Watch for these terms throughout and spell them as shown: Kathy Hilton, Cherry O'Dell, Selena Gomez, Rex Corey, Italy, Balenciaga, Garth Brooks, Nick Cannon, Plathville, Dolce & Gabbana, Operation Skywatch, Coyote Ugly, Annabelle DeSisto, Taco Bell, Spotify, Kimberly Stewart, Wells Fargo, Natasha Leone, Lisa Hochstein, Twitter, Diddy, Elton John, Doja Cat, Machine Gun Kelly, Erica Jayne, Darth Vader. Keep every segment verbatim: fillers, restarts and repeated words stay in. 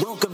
Welcome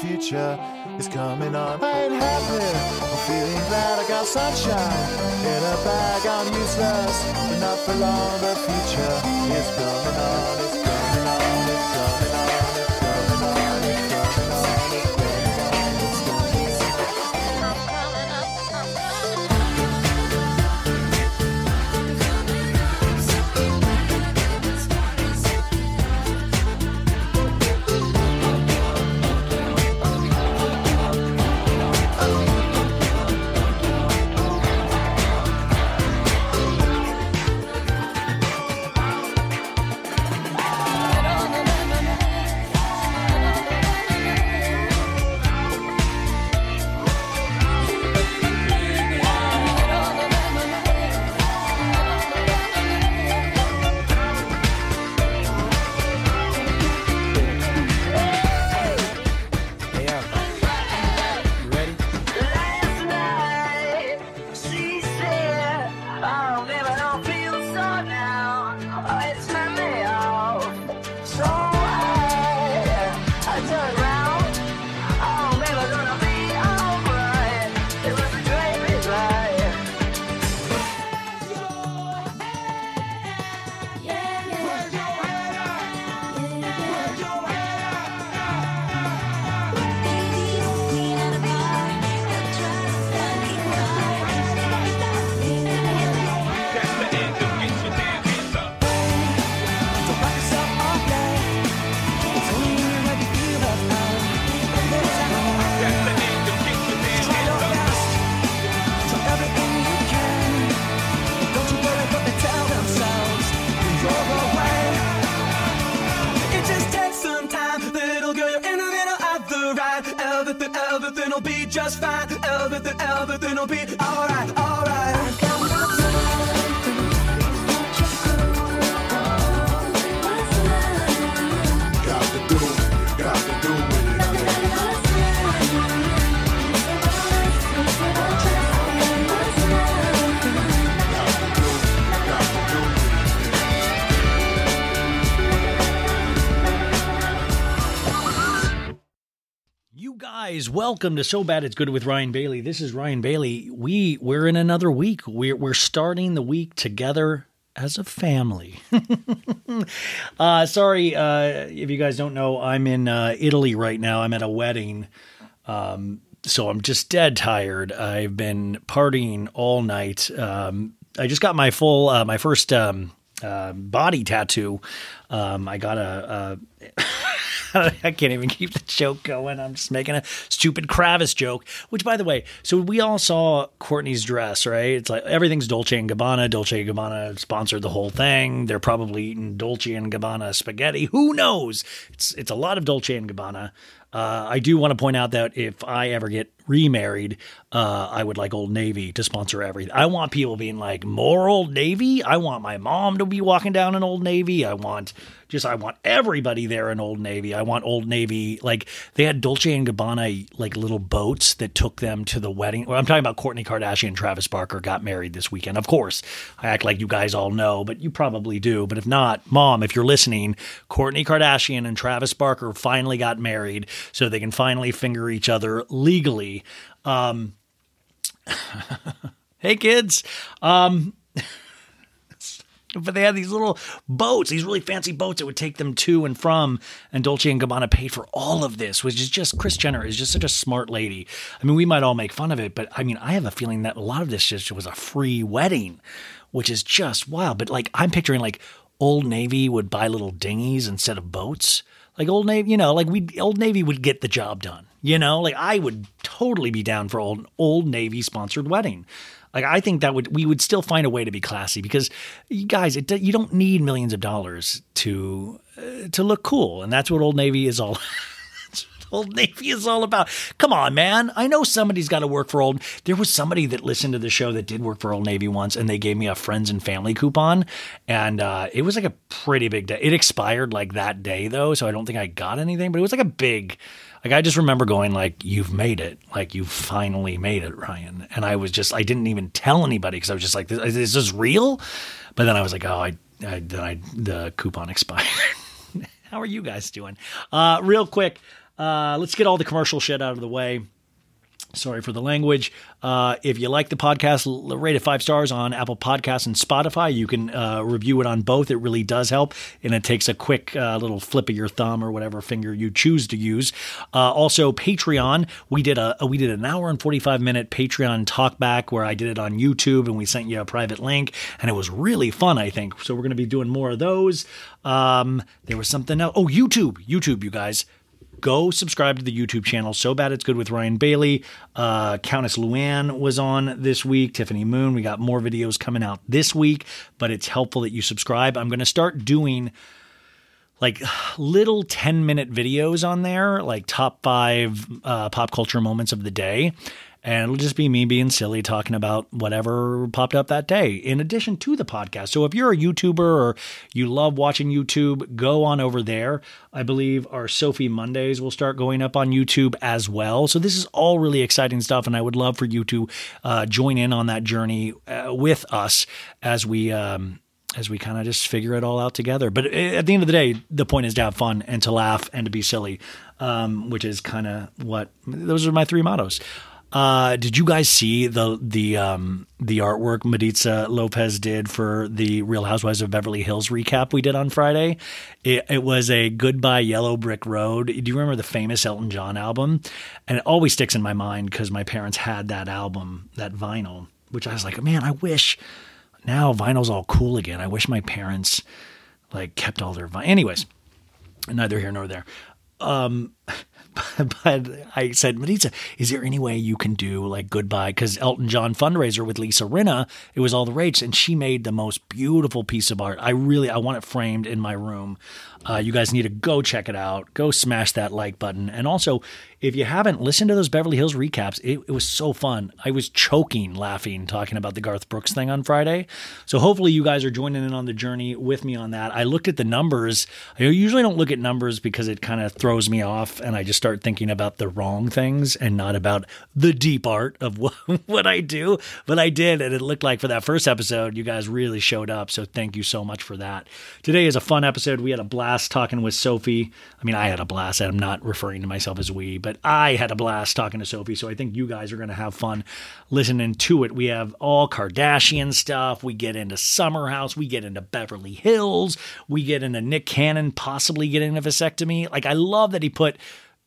Future is coming on. I ain't happy. I'm feeling glad I got sunshine in a bag. I'm useless, but not for long. The future is coming on. It's coming on. It's coming on. It's coming on. It's coming on. It's guys, welcome to So Bad It's Good with Ryan Bailey. This is Ryan Bailey. We we're in another week. We're we're starting the week together as a family. uh, sorry uh, if you guys don't know, I'm in uh, Italy right now. I'm at a wedding, um, so I'm just dead tired. I've been partying all night. Um, I just got my full uh, my first um, uh, body tattoo. Um, I got a. a I can't even keep the joke going. I'm just making a stupid Kravis joke, which, by the way, so we all saw Kourtney's dress, right? It's like everything's Dolce and Gabbana. Dolce and Gabbana sponsored the whole thing. They're probably eating Dolce and Gabbana spaghetti. Who knows? It's it's a lot of Dolce and Gabbana. Uh, I do want to point out that if I ever get remarried, uh, I would like Old Navy to sponsor everything. I want people being like, more Old Navy. I want my mom to be walking down in Old Navy. I want just, I want everybody there in Old Navy. I want Old Navy. Like they had Dolce and Gabbana, like little boats that took them to the wedding. Well, I'm talking about Kourtney Kardashian and Travis Barker got married this weekend. Of course, I act like you guys all know, but you probably do. But if not, mom, if you're listening, Kourtney Kardashian and Travis Barker finally got married. So they can finally finger each other legally. Um, hey, kids. Um, but they had these little boats, these really fancy boats that would take them to and from. And Dolce and Gabbana paid for all of this, which is just Kris Jenner is just such a smart lady. I mean, we might all make fun of it, but I mean, I have a feeling that a lot of this just was a free wedding, which is just wild. But like I'm picturing like Old Navy would buy little dinghies instead of boats. Like Old Navy, you know, like we Old Navy would get the job done, you know, like I would totally be down for old Old Navy sponsored wedding. Like I think that would we would still find a way to be classy because you guys, it, you don't need millions of dollars to uh, to look cool. And that's what Old Navy is all Old Navy is all about. Come on, man. I know somebody's got to work for Old. There was somebody that listened to the show that did work for Old Navy once, and they gave me a friends and family coupon. And uh, it was like a pretty big day. It expired like that day, though, so I don't think I got anything. But it was like a big – like I just remember going like, you've made it. Like you finally made it, Ryan. And I was just – I didn't even tell anybody because I was just like, is, is this real? But then I was like, oh, I, I, then I the coupon expired. How are you guys doing? Uh, real quick – Uh, let's get all the commercial shit out of the way. Sorry for the language. Uh, if you like the podcast, rate it five stars on Apple Podcasts and Spotify. You can uh, review it on both. It really does help. And it takes a quick uh, little flip of your thumb or whatever finger you choose to use. Uh, also, Patreon. We did a we did an hour and forty-five minute Patreon talkback where I did it on YouTube and we sent you a private link. And it was really fun, I think. So we're going to be doing more of those. Um, there was something else. Oh, YouTube. YouTube, you guys. Go subscribe to the YouTube channel. So Bad It's Good with Ryan Bailey. Uh, Countess Luann was on this week. Tiffany Moon. We got more videos coming out this week, but it's helpful that you subscribe. I'm going to start doing like little ten minute videos on there, like top five uh, pop culture moments of the day. And it'll just be me being silly talking about whatever popped up that day in addition to the podcast. So if you're a YouTuber or you love watching YouTube, go on over there. I believe our Sophie Mondays will start going up on YouTube as well. So this is all really exciting stuff. And I would love for you to uh, join in on that journey uh, with us as we um, as we kind of just figure it all out together. But at the end of the day, the point is to have fun and to laugh and to be silly, um, which is kind of what those are my three mottos. Uh, did you guys see the the um, the artwork Maritza Lopez did for the Real Housewives of Beverly Hills recap we did on Friday? It, it was a Goodbye Yellow Brick Road. Do you remember the famous Elton John album? And it always sticks in my mind because my parents had that album, that vinyl, which I was like, man, I wish now vinyl's all cool again. I wish my parents like kept all their vinyl. Anyways, neither here nor there. Um, but I said, Maritza, is there any way you can do like Goodbye? Because Elton John fundraiser with Lisa Rinna, it was all the rage, and she made the most beautiful piece of art. I really, I want it framed in my room. Uh, you guys need to go check it out. Go smash that like button. And also, if you haven't listened to those Beverly Hills recaps, it, it was so fun. I was choking, laughing, talking about the Garth Brooks thing on Friday. So hopefully you guys are joining in on the journey with me on that. I looked at the numbers. I usually don't look at numbers because it kind of throws me off and I just start thinking about the wrong things and not about the deep art of what, what I do. But I did, and it looked like for that first episode, you guys really showed up. So thank you so much for that. Today is a fun episode. We had a blast talking with Sophie. I mean, I had a blast. I'm not referring to myself as we, but but I had a blast talking to Sophie, so I think you guys are going to have fun listening to it. We have all Kardashian stuff. We get into Summer House. We get into Beverly Hills. We get into Nick Cannon possibly getting a vasectomy. Like, I love that he put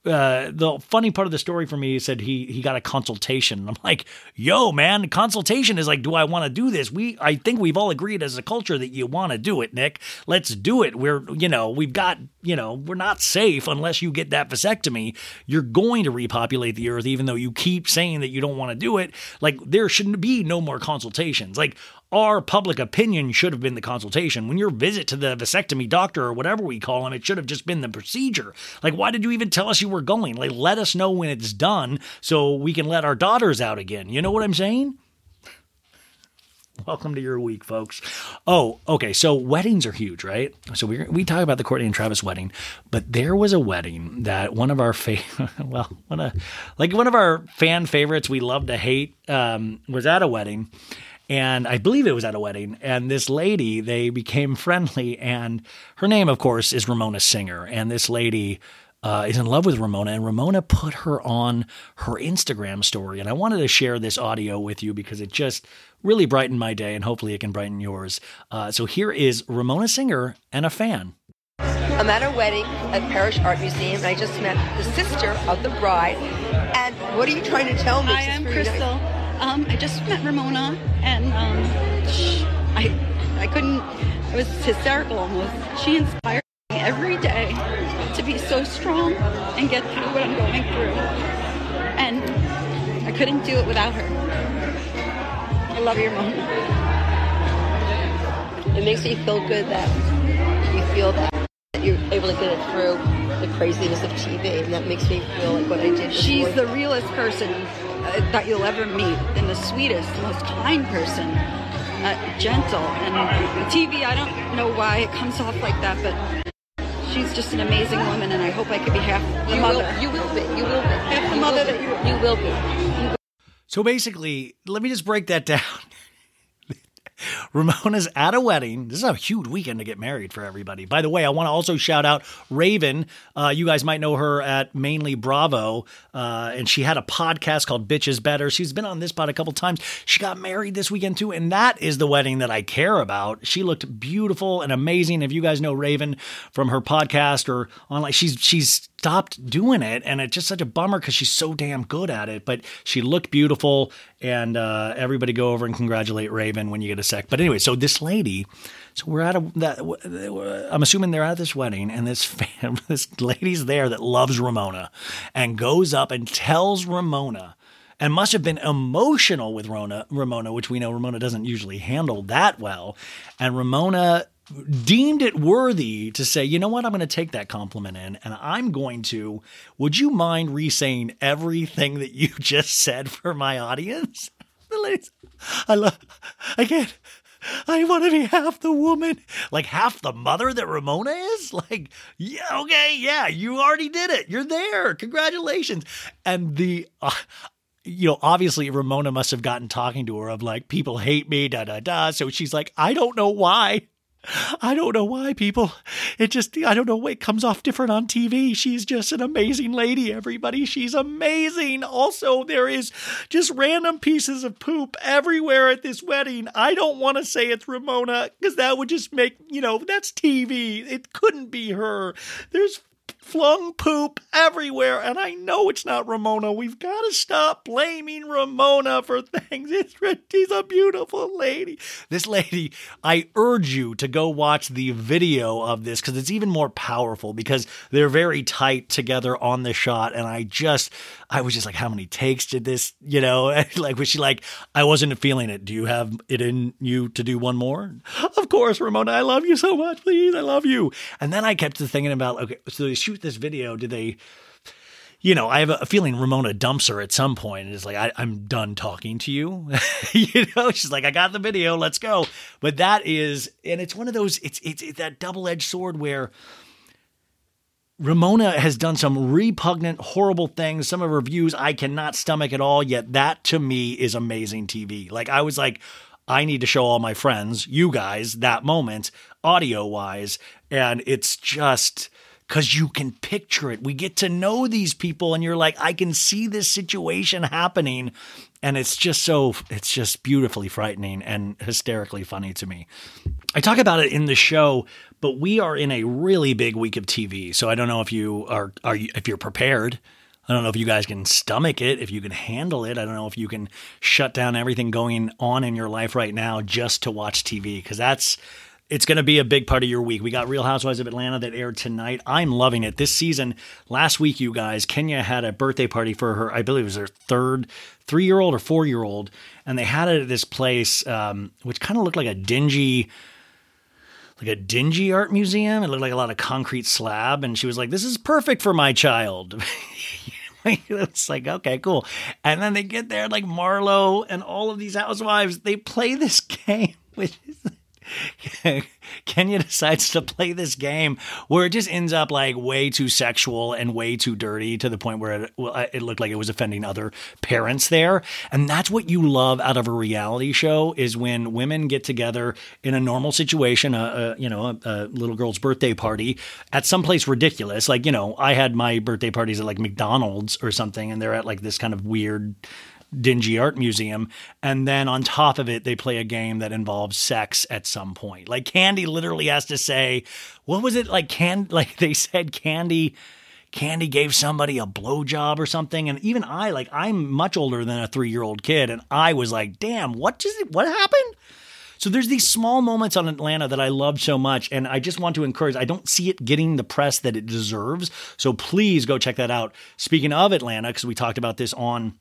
uh, – the funny part of the story for me, he said he he got a consultation. I'm like, yo, man, consultation is like, do I want to do this? We I think we've all agreed as a culture that you want to do it, Nick. Let's do it. We're – you know, we've got – you know, we're not safe unless you get that vasectomy. You're going to repopulate the earth, even though you keep saying that you don't want to do it. Like, there shouldn't be no more consultations. Like, our public opinion should have been the consultation. When your visit to the vasectomy doctor or whatever we call him, it should have just been the procedure. Like, why did you even tell us you were going? Like, let us know when it's done so we can let our daughters out again. You know what I'm saying? Welcome to your week, folks. Oh, okay. So weddings are huge, right? So we we talk about the Kourtney and Travis wedding, but there was a wedding that one of our fa- well, one of like one of our fan favorites we love to hate um, was at a wedding, and I believe it was at a wedding. And this lady, they became friendly, and her name, of course, is Ramona Singer, and this lady. Uh, is in love with Ramona, and Ramona put her on her Instagram story. And I wanted to share this audio with you because it just really brightened my day, and hopefully it can brighten yours. Uh, so here is Ramona Singer and a fan. I'm at a wedding at Parish Art Museum, and I just met the sister of the bride. And what are you trying to tell me? I am Crystal. Um, I just met Ramona, and um, she, I, I couldn't, it was hysterical almost. She inspired me every day to be so strong and get through what I'm going through. And I couldn't do it without her. I love your mom. It makes me feel good that you feel that, that you're able to get it through the craziness of T V, and that makes me feel like what I did. She's the realest person uh, that you'll ever meet, and the sweetest, most kind person, uh, gentle. And T V, I don't know why it comes off like that, but she's just an amazing woman, and I hope I could be half the you mother. Will, you will be. You will be. Half the you mother that you are. You will be. So basically, let me just break that down. Ramona's at a wedding. This is a huge weekend to get married for everybody. By the way, I want to also shout out Raven. Uh, you guys might know her at Mainly Bravo. Uh, and she had a podcast called Bitches Better. She's been on this pod a couple times. She got married this weekend too. And that is the wedding that I care about. She looked beautiful and amazing. If you guys know Raven from her podcast or online, she's, she's, stopped doing it, and it's just such a bummer because she's so damn good at it, but she looked beautiful, and uh, everybody go over and congratulate Raven when you get a sec. But anyway, so this lady, so we're at a, that, I'm assuming they're at this wedding, and this fam, this lady's there that loves Ramona and goes up and tells Ramona, and must have been emotional with Rona, Ramona, which we know Ramona doesn't usually handle that well, and Ramona deemed it worthy to say, you know what, I'm going to take that compliment in, and I'm going to, would you mind re-saying everything that you just said for my audience? The ladies, I love, I can't, I want to be half the woman, like half the mother that Ramona is? Like, yeah, okay, yeah, you already did it. You're there. Congratulations. And the, uh, you know, obviously Ramona must have gotten talking to her of like, people hate me, da, da, da. So she's like, I don't know why. I don't know why, people. It just, I don't know. It comes off different on T V. She's just an amazing lady, everybody. She's amazing. Also, there is just random pieces of poop everywhere at this wedding. I don't want to say it's Ramona because that would just make, you know, that's T V. It couldn't be her. There's flung poop everywhere, and I know it's not Ramona. We've got to stop blaming Ramona for things. It's, she's a beautiful lady. This lady, I urge you to go watch the video of this because it's even more powerful because they're very tight together on the shot, and I just, I was just like, how many takes did this, you know, like, was she like, I wasn't feeling it. Do you have it in you to do one more? Of course, Ramona, I love you so much. Please, I love you. And then I kept thinking about, okay, so shoot this video, do they, you know, I have a feeling Ramona dumps her at some point and is like, I, I'm done talking to you. You know, she's like, I got the video, let's go. But that is, and it's one of those, it's, it's, it's that double-edged sword where Ramona has done some repugnant, horrible things. Some of her views I cannot stomach at all, yet that to me is amazing T V. Like, I was like, I need to show all my friends, you guys, that moment, audio-wise, and it's just because you can picture it. We get to know these people and you're like, I can see this situation happening. And it's just so, it's just beautifully frightening and hysterically funny to me. I talk about it in the show, but we are in a really big week of T V. So I don't know if you are, are you, if you're prepared. I don't know if you guys can stomach it, if you can handle it. I don't know if you can shut down everything going on in your life right now just to watch T V, because that's, it's going to be a big part of your week. We got Real Housewives of Atlanta that aired tonight. I'm loving it. This season, last week, you guys, Kenya had a birthday party for her, I believe it was her third three-year-old or four-year-old, and they had it at this place, um, which kind of looked like a dingy... like a dingy art museum. It looked like a lot of concrete slab. And she was like, this is perfect for my child. It's like, okay, cool. And then they get there, like Marlo and all of these housewives, they play this game, which is Kenya decides to play this game where it just ends up like way too sexual and way too dirty to the point where it, well, it looked like it was offending other parents there. And that's what you love out of a reality show, is when women get together in a normal situation, a, a you know, a, a little girl's birthday party at someplace ridiculous. Like, you know, I had my birthday parties at like McDonald's or something, and they're at like this kind of weird dingy art museum. And then on top of it, they play a game that involves sex at some point. Like Candy literally has to say, what was it like? Can like they said Candy, Candy gave somebody a blowjob or something. And even I, like, I'm much older than a three-year-old kid. And I was like, damn, what does it, what happened? So there's these small moments on Atlanta that I love so much. And I just want to encourage, I don't see it getting the press that it deserves. So please go check that out. Speaking of Atlanta, because we talked about this on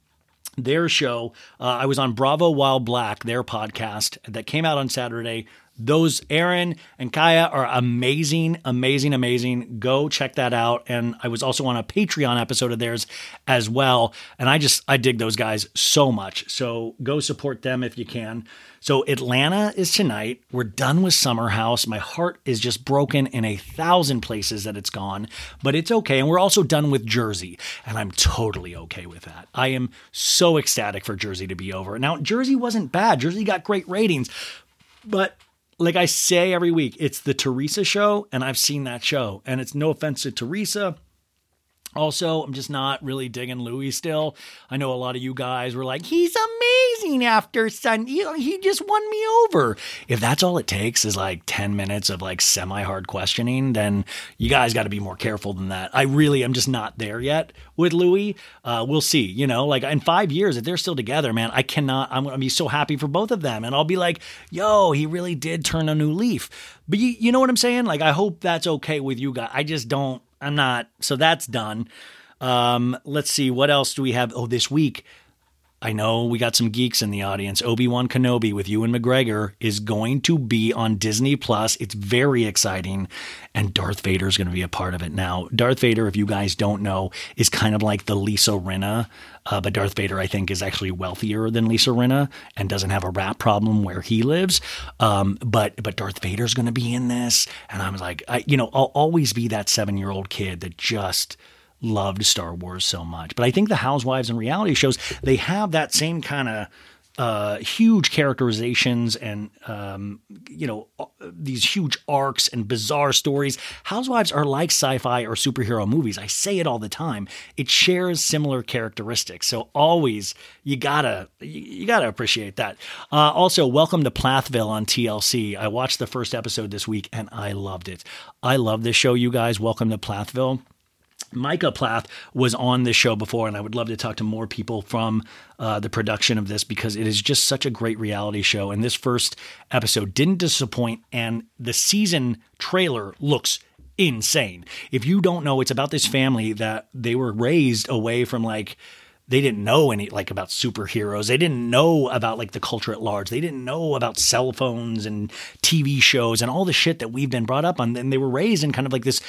their show, uh, I was on Bravo Wild Black, their podcast that came out on Saturday. Those Aaron and Kaya are amazing, amazing, amazing. Go check that out. And I was also on a Patreon episode of theirs as well. And I just, I dig those guys so much. So go support them if you can. So Atlanta is tonight. We're done with Summer House. My heart is just broken in a thousand places that it's gone, but it's okay. And we're also done with Jersey. And I'm totally okay with that. I am so ecstatic for Jersey to be over. Now, Jersey wasn't bad. Jersey got great ratings, but like I say every week, it's the Teresa show, and I've seen that show. And it's no offense to Teresa. Also, I'm just not really digging Louis still. I know a lot of you guys were like, he's amazing after Sunday. He just won me over. If that's all it takes is like ten minutes of like semi-hard questioning, then you guys got to be more careful than that. I really am just not there yet with Louis. Uh, we'll see, you know, like in five years, if they're still together, man, I cannot, I'm going to be so happy for both of them. And I'll be like, yo, he really did turn a new leaf. But you, you know what I'm saying? Like, I hope that's okay with you guys. I just don't. I'm not. So that's done. Um, let's see. What else do we have? Oh, this week, I know we got some geeks in the audience. Obi-Wan Kenobi with Ewan McGregor is going to be on Disney Plus. It's very exciting. And Darth Vader is going to be a part of it now. Darth Vader, if you guys don't know, is kind of like the Lisa Rinna. Uh, but Darth Vader, I think, is actually wealthier than Lisa Rinna and doesn't have a rat problem where he lives. Um, but but Darth Vader's going to be in this. And I was like, I, you know, I'll always be that seven-year-old kid that just loved Star Wars so much. But I think the housewives and reality shows, they have that same kind of uh, huge characterizations and, um, you know, these huge arcs and bizarre stories. Housewives are like sci-fi or superhero movies. I say it all the time. It shares similar characteristics. So always you gotta, you gotta appreciate that. Uh, also, Welcome to Plathville on T L C. I watched the first episode this week and I loved it. I love this show, you guys. Welcome to Plathville. Micah Plath was on this show before, and I would love to talk to more people from uh, the production of this, because it is just such a great reality show. And this first episode didn't disappoint, and the season trailer looks insane. If you don't know, it's about this family that they were raised away from, like, they didn't know any, like, about superheroes. They didn't know about, like, the culture at large. They didn't know about cell phones and T V shows and all the shit that we've been brought up on. And they were raised in kind of like this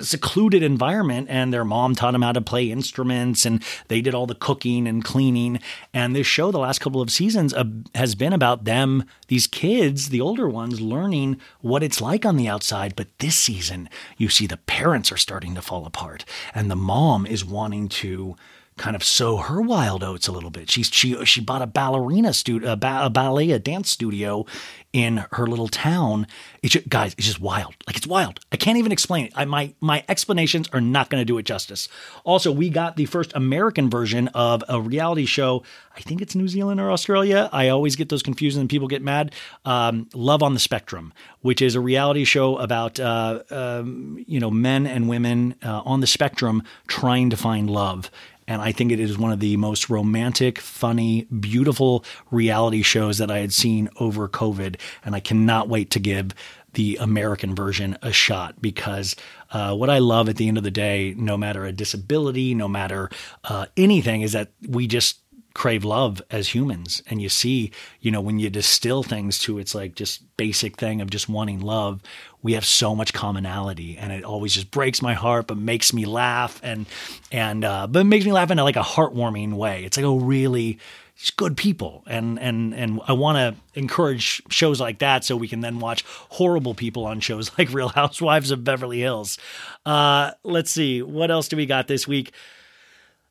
secluded environment, and their mom taught them how to play instruments, and they did all the cooking and cleaning. And this show, the last couple of seasons, uh, has been about them, these kids, the older ones, learning what it's like on the outside. But this season, you see the parents are starting to fall apart, and the mom is wanting to kind of sow her wild oats a little bit. She's she she bought a ballerina studio, a, ba- a ballet, a dance studio in her little town. It's just, guys, it's just wild. Like it's wild. I can't even explain it. I, my my explanations are not going to do it justice. Also, we got the first American version of a reality show. I think it's New Zealand or Australia. I always get those confused and people get mad. Um, Love on the Spectrum, which is a reality show about uh, um, you know men and women uh, on the spectrum trying to find love. And I think it is one of the most romantic, funny, beautiful reality shows that I had seen over COVID. And I cannot wait to give the American version a shot because uh, what I love at the end of the day, no matter a disability, no matter uh, anything, is that we just crave love as humans. And you see, you know, when you distill things to its like just basic thing of just wanting love, we have so much commonality, and it always just breaks my heart, but makes me laugh. And, and, uh, but it makes me laugh in a, like a heartwarming way. It's like, oh, really, it's good people. And, and, and I want to encourage shows like that so we can then watch horrible people on shows like Real Housewives of Beverly Hills. Uh, let's see, what else do we got this week?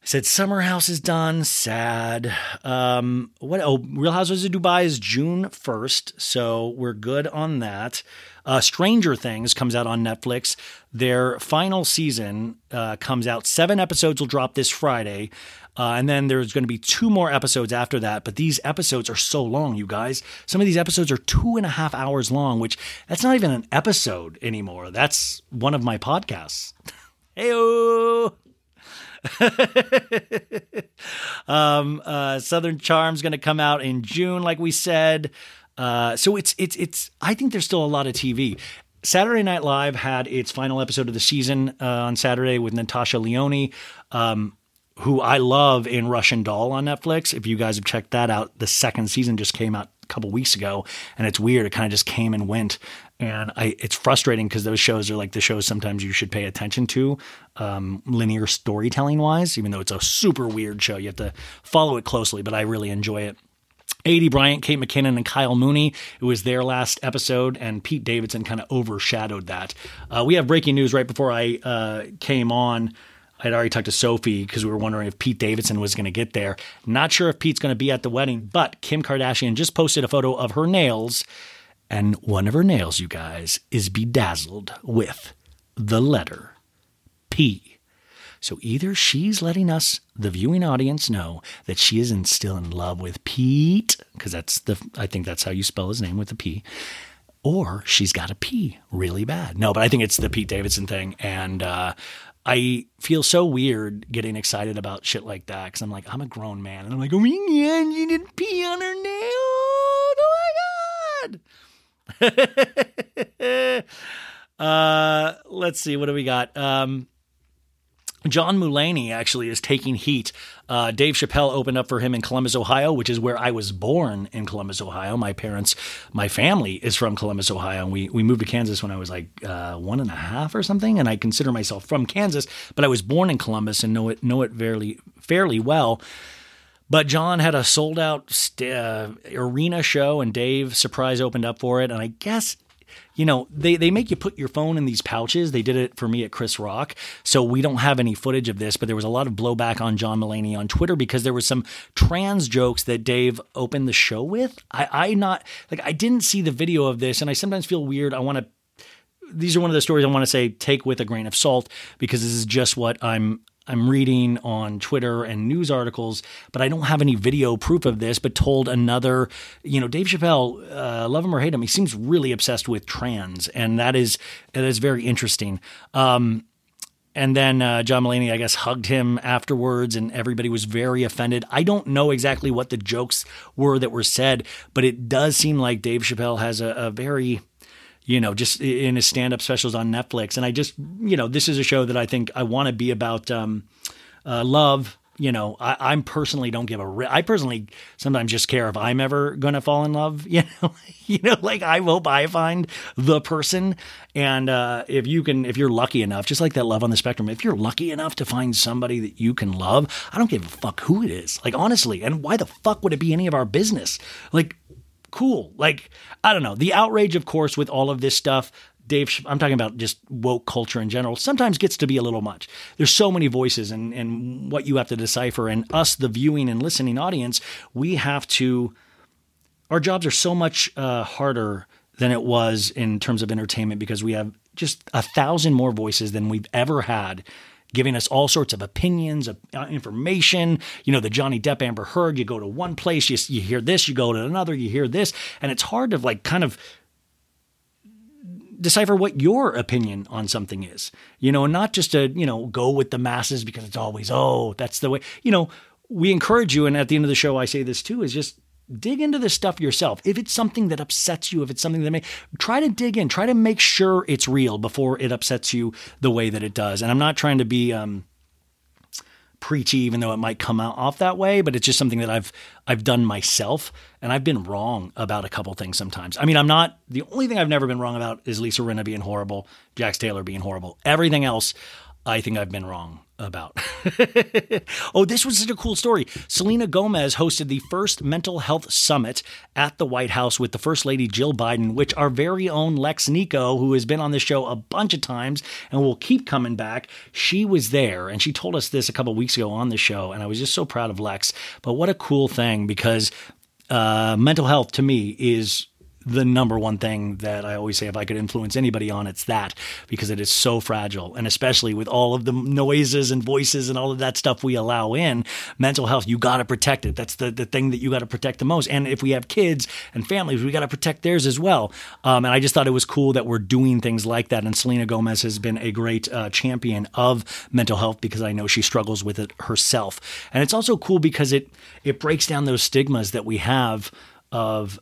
I said, Summer House is done. Sad. Um, what? Oh, Real Housewives of Dubai is June first. So we're good on that. Uh, Stranger Things comes out on Netflix. Their final season uh, comes out. Seven episodes will drop this Friday. Uh, and then there's going to be two more episodes after that. But these episodes are so long, you guys. Some of these episodes are two and a half hours long, which that's not even an episode anymore. That's one of my podcasts. Hey-oh. um, uh, Southern Charm's going to come out in June, like we said. Uh, so it's, it's, it's, I think there's still a lot of T V. Saturday Night Live had its final episode of the season, uh, on Saturday with Natasha Leone, um, who I love in Russian Doll on Netflix. If you guys have checked that out, the second season just came out a couple weeks ago, and it's weird. It kind of just came and went. And I, it's frustrating because those shows are like the shows sometimes you should pay attention to, um, linear storytelling wise, even though it's a super weird show. You have to follow it closely, but I really enjoy it. Aidy Bryant, Kate McKinnon, and Kyle Mooney. It was their last episode, and Pete Davidson kind of overshadowed that. Uh, we have breaking news right before I uh, came on. I'd already talked to Sophie because we were wondering if Pete Davidson was going to get there. Not sure if Pete's going to be at the wedding, but Kim Kardashian just posted a photo of her nails, and one of her nails, you guys, is bedazzled with the letter P. So either she's letting us, the viewing audience, know that she is in, still in love with Pete, because that's the I think that's how you spell his name with a P. Or she's got a P really bad. No, but I think it's the Pete Davidson thing, and uh, I feel so weird getting excited about shit like that because I'm like, I'm a grown man. And I'm like, oh, yeah, and you didn't pee on her nail. Oh, my God. uh, let's see. What do we got? Um, John Mulaney actually is taking heat. Uh, Dave Chappelle opened up for him in Columbus, Ohio, which is where I was born in Columbus, Ohio. My parents, my family is from Columbus, Ohio. And we, we moved to Kansas when I was like uh, one and a half or something. And I consider myself from Kansas, but I was born in Columbus and know it, know it fairly, fairly well. But John had a sold out st- uh, arena show, and Dave surprise opened up for it. And I guess You know, they, they make you put your phone in these pouches. They did it for me at Chris Rock. So we don't have any footage of this, but there was a lot of blowback on John Mulaney on Twitter because there was some trans jokes that Dave opened the show with. I, I not like I didn't see the video of this, and I sometimes feel weird. I want to. These are one of the stories I want to say take with a grain of salt because this is just what I'm. I'm reading on Twitter and news articles, but I don't have any video proof of this, but told another, you know, Dave Chappelle, uh, love him or hate him, he seems really obsessed with trans. And that is, that is very interesting. Um, And then uh, John Mulaney, I guess, hugged him afterwards, and everybody was very offended. I don't know exactly what the jokes were that were said, but it does seem like Dave Chappelle has a, a very... you know, just in his stand-up specials on Netflix. And I just, you know, this is a show that I think I want to be about um, uh, love. You know, I I'm personally don't give a ri- I personally sometimes just care if I'm ever going to fall in love. You know, you know, like I hope I find the person. And uh, if you can, if you're lucky enough, just like that Love on the Spectrum, if you're lucky enough to find somebody that you can love, I don't give a fuck who it is. Like, honestly, and why the fuck would it be any of our business? Like, cool. Like, I don't know. The outrage, of course, with all of this stuff Dave, I'm talking about just woke culture in general, sometimes gets to be a little much. There's so many voices and, and what you have to decipher. And us, the viewing and listening audience, we have to, our jobs are so much uh, harder than it was in terms of entertainment, because we have just a thousand more voices than we've ever had, giving us all sorts of opinions, of information. You know, the Johnny Depp, Amber Heard, you go to one place, you, you hear this, you go to another, you hear this. And it's hard to like kind of decipher what your opinion on something is, you know, and not just to, you know, go with the masses because it's always, oh, that's the way, you know, we encourage you. And at the end of the show, I say this too, is just dig into this stuff yourself. If it's something that upsets you, if it's something that may, try to dig in, try to make sure it's real before it upsets you the way that it does. And I'm not trying to be um, preachy, even though it might come out off that way, but it's just something that I've, I've done myself, and I've been wrong about a couple things sometimes. I mean, I'm not, the only thing I've never been wrong about is Lisa Rinna being horrible, Jax Taylor being horrible. Everything else, I think I've been wrong about. Oh, this was such a cool story. Selena Gomez hosted the first mental health summit at the White House with the First Lady Jill Biden, which our very own Lex Nico, who has been on this show a bunch of times and will keep coming back, she was there, and she told us this a couple of weeks ago on the show, and I was just so proud of Lex. But what a cool thing, because uh, mental health to me is the number one thing that I always say, if I could influence anybody on, it's that, because it is so fragile. And especially with all of the noises and voices and all of that stuff we allow in, mental health, you got to protect it. That's the, the thing that you got to protect the most. And if we have kids and families, we got to protect theirs as well. Um, and I just thought it was cool that we're doing things like that. And Selena Gomez has been a great uh, champion of mental health, because I know she struggles with it herself. And it's also cool because it, it breaks down those stigmas that we have of,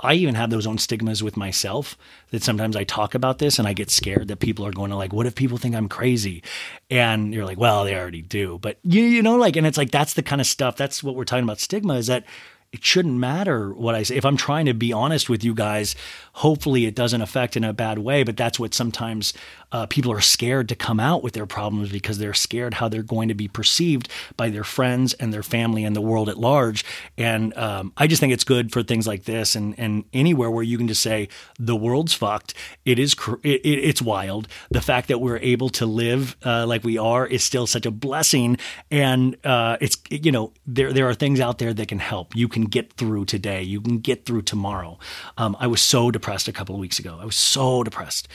I even have those own stigmas with myself, that sometimes I talk about this and I get scared that people are going to like, what if people think I'm crazy? And you're like, well, they already do. But you, you know, like, and it's like, that's the kind of stuff, that's what we're talking about. Stigma is that it shouldn't matter what I say. If I'm trying to be honest with you guys, hopefully it doesn't affect in a bad way, but that's what sometimes uh, people are scared to come out with their problems, because they're scared how they're going to be perceived by their friends and their family and the world at large. And um, I just think it's good for things like this, and, and anywhere where you can just say the world's fucked. It is, cr- it, it, it's wild. The fact that we're able to live uh, like we are is still such a blessing. And uh, it's, you know, there, there are things out there that can help. You can Can get through today. You can get through tomorrow. Um, I was so depressed a couple of weeks ago. I was so depressed.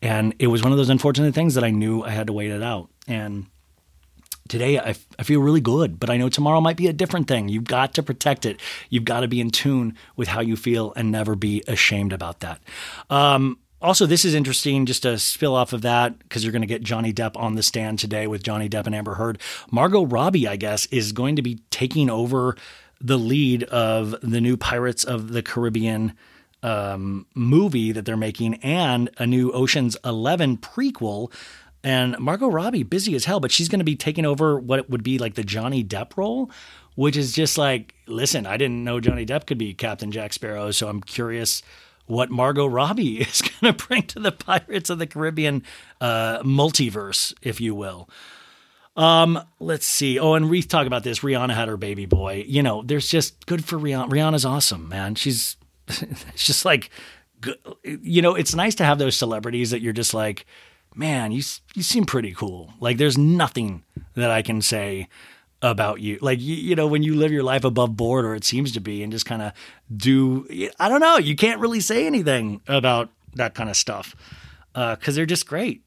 And it was one of those unfortunate things that I knew I had to wait it out. And today I, f- I feel really good, but I know tomorrow might be a different thing. You've got to protect it. You've got to be in tune with how you feel and never be ashamed about that. Um, Also, this is interesting, just to spill off of that, because you're going to get Johnny Depp on the stand today with Johnny Depp and Amber Heard. Margot Robbie, I guess, is going to be taking over the lead of the new Pirates of the Caribbean um, movie that they're making, and a new Ocean's Eleven prequel. And Margot Robbie, busy as hell, but she's going to be taking over what would be like the Johnny Depp role, which is just like, listen, I didn't know Johnny Depp could be Captain Jack Sparrow, so I'm curious what Margot Robbie is going to bring to the Pirates of the Caribbean uh, multiverse, if you will. Um, let's see. Oh, and we talk about this. Rihanna had her baby boy. You know, there's just good for Rihanna. Rihanna's awesome, man. She's it's just like, you know, it's nice to have those celebrities that you're just like, man, you you seem pretty cool. Like, there's nothing that I can say about you. Like, you, you know, when you live your life above board, or it seems to be, and just kind of do, I don't know, you can't really say anything about that kind of stuff, uh, because they're just great.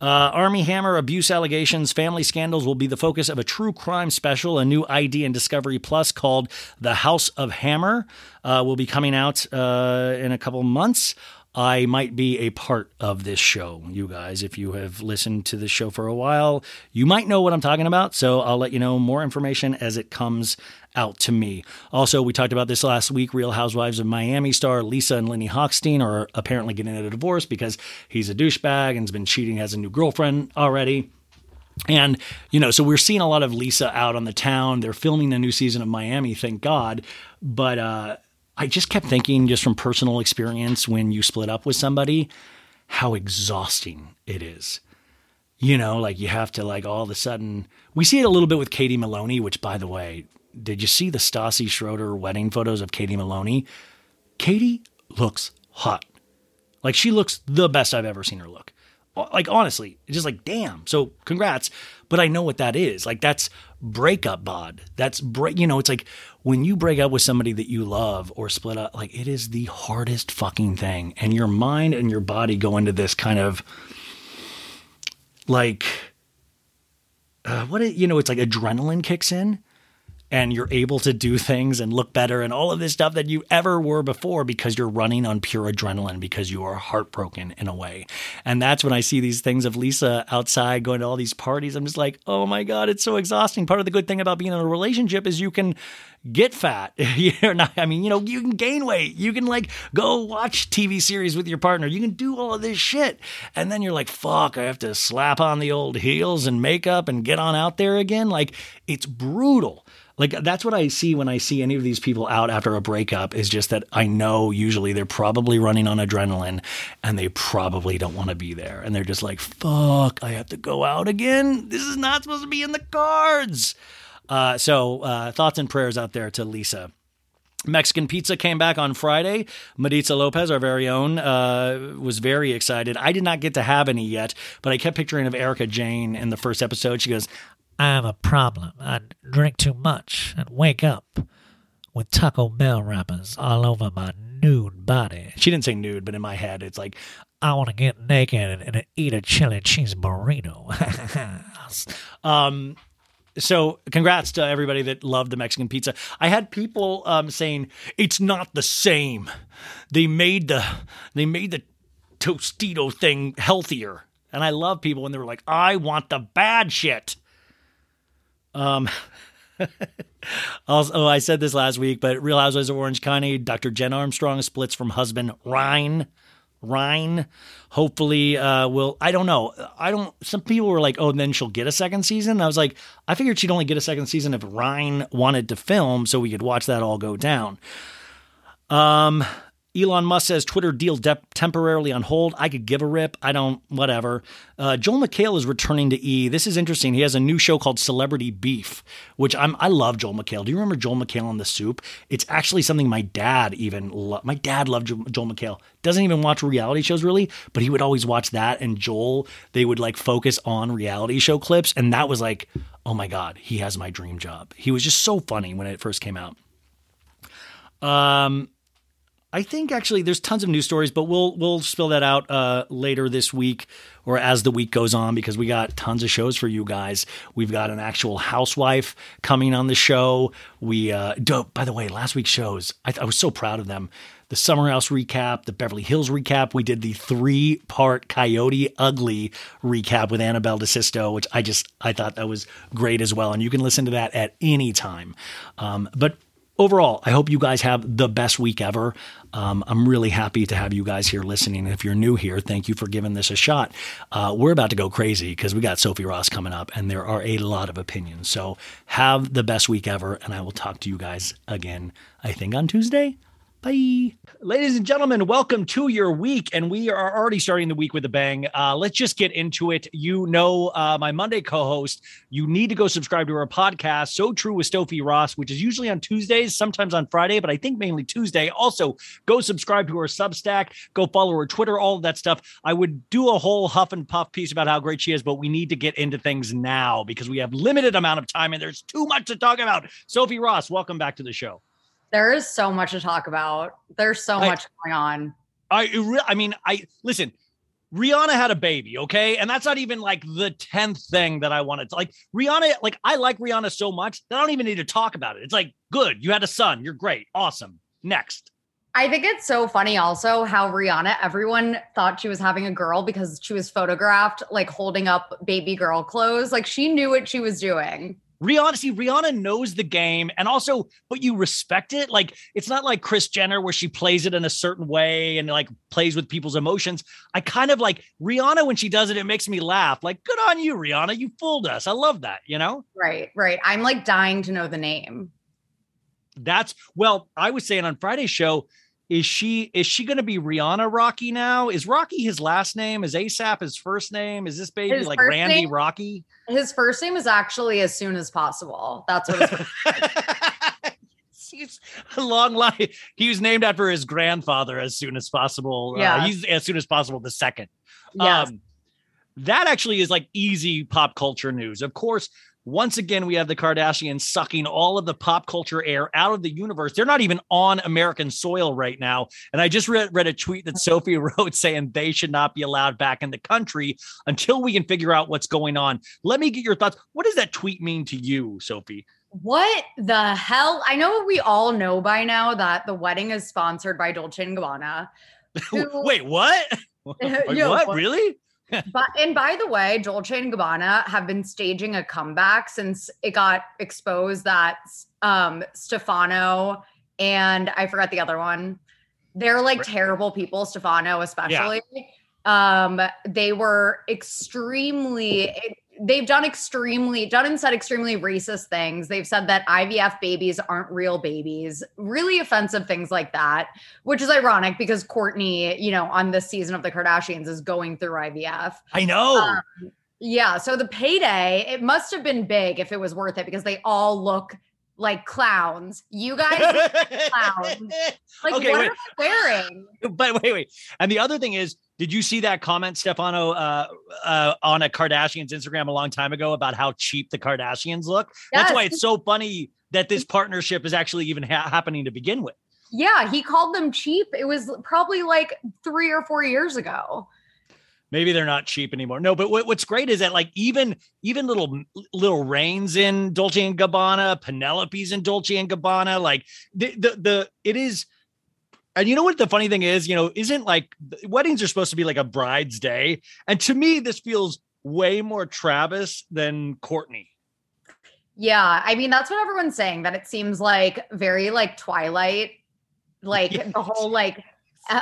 Uh, Armie Hammer abuse allegations, family scandals will be the focus of a true crime special. A new I D and Discovery Plus called The House of Hammer uh, will be coming out uh, in a couple months. I might be a part of this show, you guys. If you have listened to this show for a while, you might know what I'm talking about. So I'll let you know more information as it comes out to me. Also, we talked about this last week. Real Housewives of Miami star Lisa and Lenny Hochstein are apparently getting a divorce because he's a douchebag and's been cheating, has a new girlfriend already. And, you know, so we're seeing a lot of Lisa out on the town. They're filming a new season of Miami, thank God. But, uh, I just kept thinking, just from personal experience, when you split up with somebody, how exhausting it is. You know, like you have to like all of a sudden, we see it a little bit with Katie Maloney, which, by the way, did you see the Stassi Schroeder wedding photos of Katie Maloney? Katie looks hot. Like, she looks the best I've ever seen her look. Like, honestly, it's just like, damn. So congrats. But I know what that is. Like, that's breakup bod. That's break, you know, it's like when you break up with somebody that you love or split up, like, it is the hardest fucking thing. And your mind and your body go into this kind of like, uh, what, it, you know, it's like adrenaline kicks in and you're able to do things and look better and all of this stuff that you ever were before because you're running on pure adrenaline because you are heartbroken in a way. And that's when I see these things of Lisa outside going to all these parties. I'm just like, oh my God, it's so exhausting. Part of the good thing about being in a relationship is you can get fat. You're not, I mean, you know, you can gain weight. You can like go watch T V series with your partner. You can do all of this shit. And then you're like, fuck, I have to slap on the old heels and makeup and get on out there again. Like, it's brutal. Like, that's what I see when I see any of these people out after a breakup, is just that I know usually they're probably running on adrenaline and they probably don't want to be there. And they're just like, fuck, I have to go out again. This is not supposed to be in the cards. Uh, so uh, thoughts and prayers out there to Lisa. Mexican pizza came back on Friday. Maritza Lopez, our very own, uh, was very excited. I did not get to have any yet, but I kept picturing of Erica Jayne in the first episode. She goes, I have a problem. I drink too much and wake up with Taco Bell wrappers all over my nude body. She didn't say nude, but in my head, it's like, I want to get naked and, and eat a chili cheese burrito. um, so congrats to everybody that loved the Mexican pizza. I had people um, saying, it's not the same. They made the they made the Tostito thing healthier. And I love people when they were like, I want the bad shit. Um, also, oh, I said this last week, but Real Housewives of Orange County, Doctor Jen Armstrong splits from husband Ryan. Ryan, hopefully, uh, will, I don't know. I don't, some people were like, oh, then she'll get a second season. And I was like, I figured she'd only get a second season if Ryan wanted to film so we could watch that all go down. Um, Elon Musk says Twitter deal de- temporarily on hold. I could give a rip. I don't, whatever. Uh, Joel McHale is returning to E! This is interesting. He has a new show called Celebrity Beef, which I'm, I love Joel McHale. Do you remember Joel McHale on The Soup? It's actually something my dad even loved. My dad loved jo- Joel McHale. Doesn't even watch reality shows really, but he would always watch that. And Joel, they would like focus on reality show clips. And that was like, oh my God, he has my dream job. He was just so funny when it first came out. Um... I think actually there's tons of news stories, but we'll we'll spill that out uh, later this week or as the week goes on, because we got tons of shows for you guys. We've got an actual housewife coming on the show. We uh, dope. By the way, last week's shows, I, th- I was so proud of them. The Summer House recap, the Beverly Hills recap. We did the three-part Coyote Ugly recap with Annabelle DeSisto, which I just I thought that was great as well. And you can listen to that at any time. Um, but overall, I hope you guys have the best week ever. Um, I'm really happy to have you guys here listening. If you're new here, thank you for giving this a shot. Uh, we're about to go crazy because we got Sophie Ross coming up and there are a lot of opinions. So have the best week ever. And I will talk to you guys again, I think on Tuesday. Bye. Ladies and gentlemen, welcome to your week. And we are already starting the week with a bang. Uh, let's just get into it. You know, uh, my Monday co-host, you need to go subscribe to her podcast, So True with Sophie Ross, which is usually on Tuesdays, sometimes on Friday, but I think mainly Tuesday. Also, go subscribe to her Substack. Go follow her Twitter, all of that stuff. I would do a whole huff and puff piece about how great she is, but we need to get into things now because we have limited amount of time and there's too much to talk about. Sophie Ross, welcome back to the show. There is so much to talk about. There's so I, much going on. I I mean, I listen, Rihanna had a baby, okay? And that's not even like the tenth thing that I wanted to, like Rihanna, like I like Rihanna so much that I don't even need to talk about it. It's like, good, you had a son. You're great. Awesome. Next. I think it's so funny also how Rihanna, everyone thought she was having a girl because she was photographed like holding up baby girl clothes. Like she knew what she was doing. Rihanna, see, Rihanna knows the game and also, but you respect it. Like, it's not like Kris Jenner where she plays it in a certain way and like plays with people's emotions. I kind of like Rihanna when she does it, it makes me laugh. Like, good on you, Rihanna. You fooled us. I love that, you know? Right, right. I'm like dying to know the name. That's, well, I was saying on Friday's show, is she, is she going to be Rihanna Rocky now? Is Rocky his last name? Is ASAP his first name? Is this baby his like Randy name? Rocky? His first name is actually As Soon As Possible. That's what his he's a long life. He was named after his grandfather as soon as possible. Yeah. Uh, he's as soon as possible, the second. Yeah. Um, that actually is like easy pop culture news. Of course, once again, we have the Kardashians sucking all of the pop culture air out of the universe. They're not even on American soil right now. And I just read, read a tweet that Sophie wrote saying they should not be allowed back in the country until we can figure out what's going on. Let me get your thoughts. What does that tweet mean to you, Sophie? What the hell? I know we all know by now that the wedding is sponsored by Dolce and Gabbana. Who... Wait, what? Yo, what? what? Really? But and by the way, Dolce and Gabbana have been staging a comeback since it got exposed that um, Stefano and I forgot the other one. They're like terrible people, Stefano especially. Yeah. Um, they were extremely, they've done extremely, done and said extremely racist things. They've said that I V F babies aren't real babies, really offensive things like that, which is ironic because Kourtney, you know, on this season of the Kardashians is going through I V F. I know. Um, yeah. So the payday, it must have been big if it was worth it because they all look like clowns. You guys look like clowns. Like okay, what wait. are they wearing? But wait, wait. And the other thing is, did you see that comment, Stefano, uh, uh, on a Kardashian's Instagram a long time ago about how cheap the Kardashians look? Yes. That's why it's so funny that this partnership is actually even ha- happening to begin with. Yeah, he called them cheap. It was probably like three or four years ago. Maybe they're not cheap anymore. No, but what, what's great is that like even even little little Reign's in Dolce and Gabbana, Penelope's in Dolce and Gabbana. Like the the, the it is. And you know what the funny thing is, you know, isn't like weddings are supposed to be like a bride's day. And to me, this feels way more Travis than Kourtney. Yeah. I mean, that's what everyone's saying, that it seems like very like Twilight, like yes. the whole, like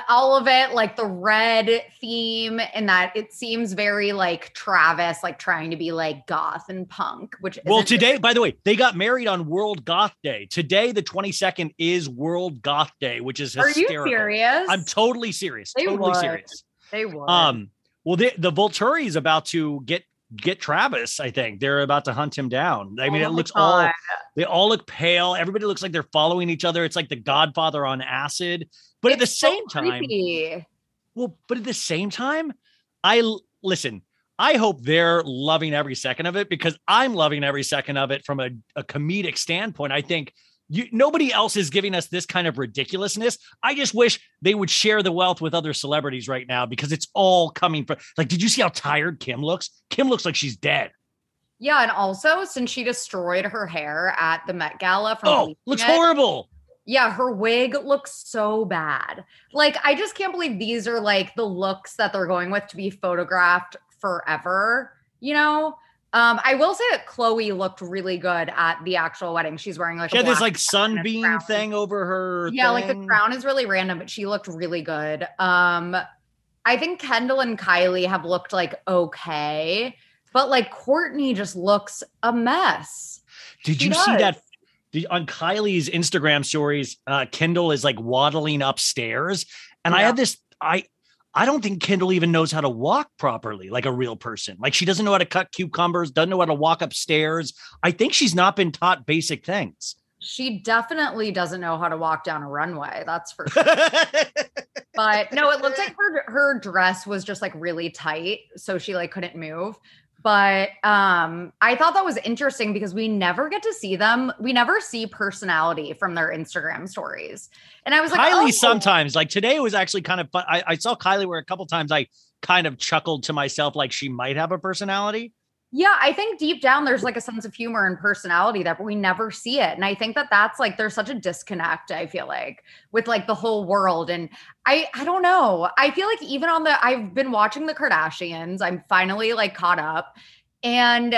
all of it, like the red theme, and that it seems very like Travis, like trying to be like goth and punk, which is well today, by the way, they got married on World Goth Day. Today, the twenty-second is World Goth Day, which is hysterical. Are you serious? I'm totally serious. They totally would. serious. They would. Um, well, the, the Volturi is about to get get Travis, I think. They're about to hunt him down. I mean, oh it looks God. all, they all look pale. Everybody looks like they're following each other. It's like the Godfather on acid. But it's at the same so time, creepy. well, but at the same time, I listen, I hope they're loving every second of it because I'm loving every second of it from a, a comedic standpoint. I think you, nobody else is giving us this kind of ridiculousness. I just wish they would share the wealth with other celebrities right now because it's all coming from like, did you see how tired Kim looks? Kim looks like she's dead. Yeah. And also since she destroyed her hair at the Met Gala. From oh, looks it, horrible. Yeah, her wig looks so bad. Like, I just can't believe these are like the looks that they're going with to be photographed forever, you know? Um, I will say that Chloe looked really good at the actual wedding. She's wearing like she had a this like sunbeam thing over her. Yeah, thing. like the crown is really random, but she looked really good. Um, I think Kendall and Kylie have looked like okay, but like Kourtney just looks a mess. Did she you does. see that? The, on Kylie's Instagram stories, uh, Kendall is like waddling upstairs. And yeah. I have this, I I don't think Kendall even knows how to walk properly, like a real person. Like she doesn't know how to cut cucumbers, doesn't know how to walk upstairs. I think she's not been taught basic things. She definitely doesn't know how to walk down a runway. That's for sure. But no, it looks like her, her dress was just like really tight. So she like couldn't move. But um, I thought that was interesting because we never get to see them. We never see personality from their Instagram stories. And I was like, Kylie oh. sometimes like today was actually kind of fun. I, I saw Kylie where a couple times I kind of chuckled to myself like she might have a personality. Yeah, I think deep down there's like a sense of humor and personality there, but we never see it. And I think that that's like, there's such a disconnect, I feel like, with like the whole world. And I I don't know. I feel like even on the, I've been watching the Kardashians. I'm finally like caught up. And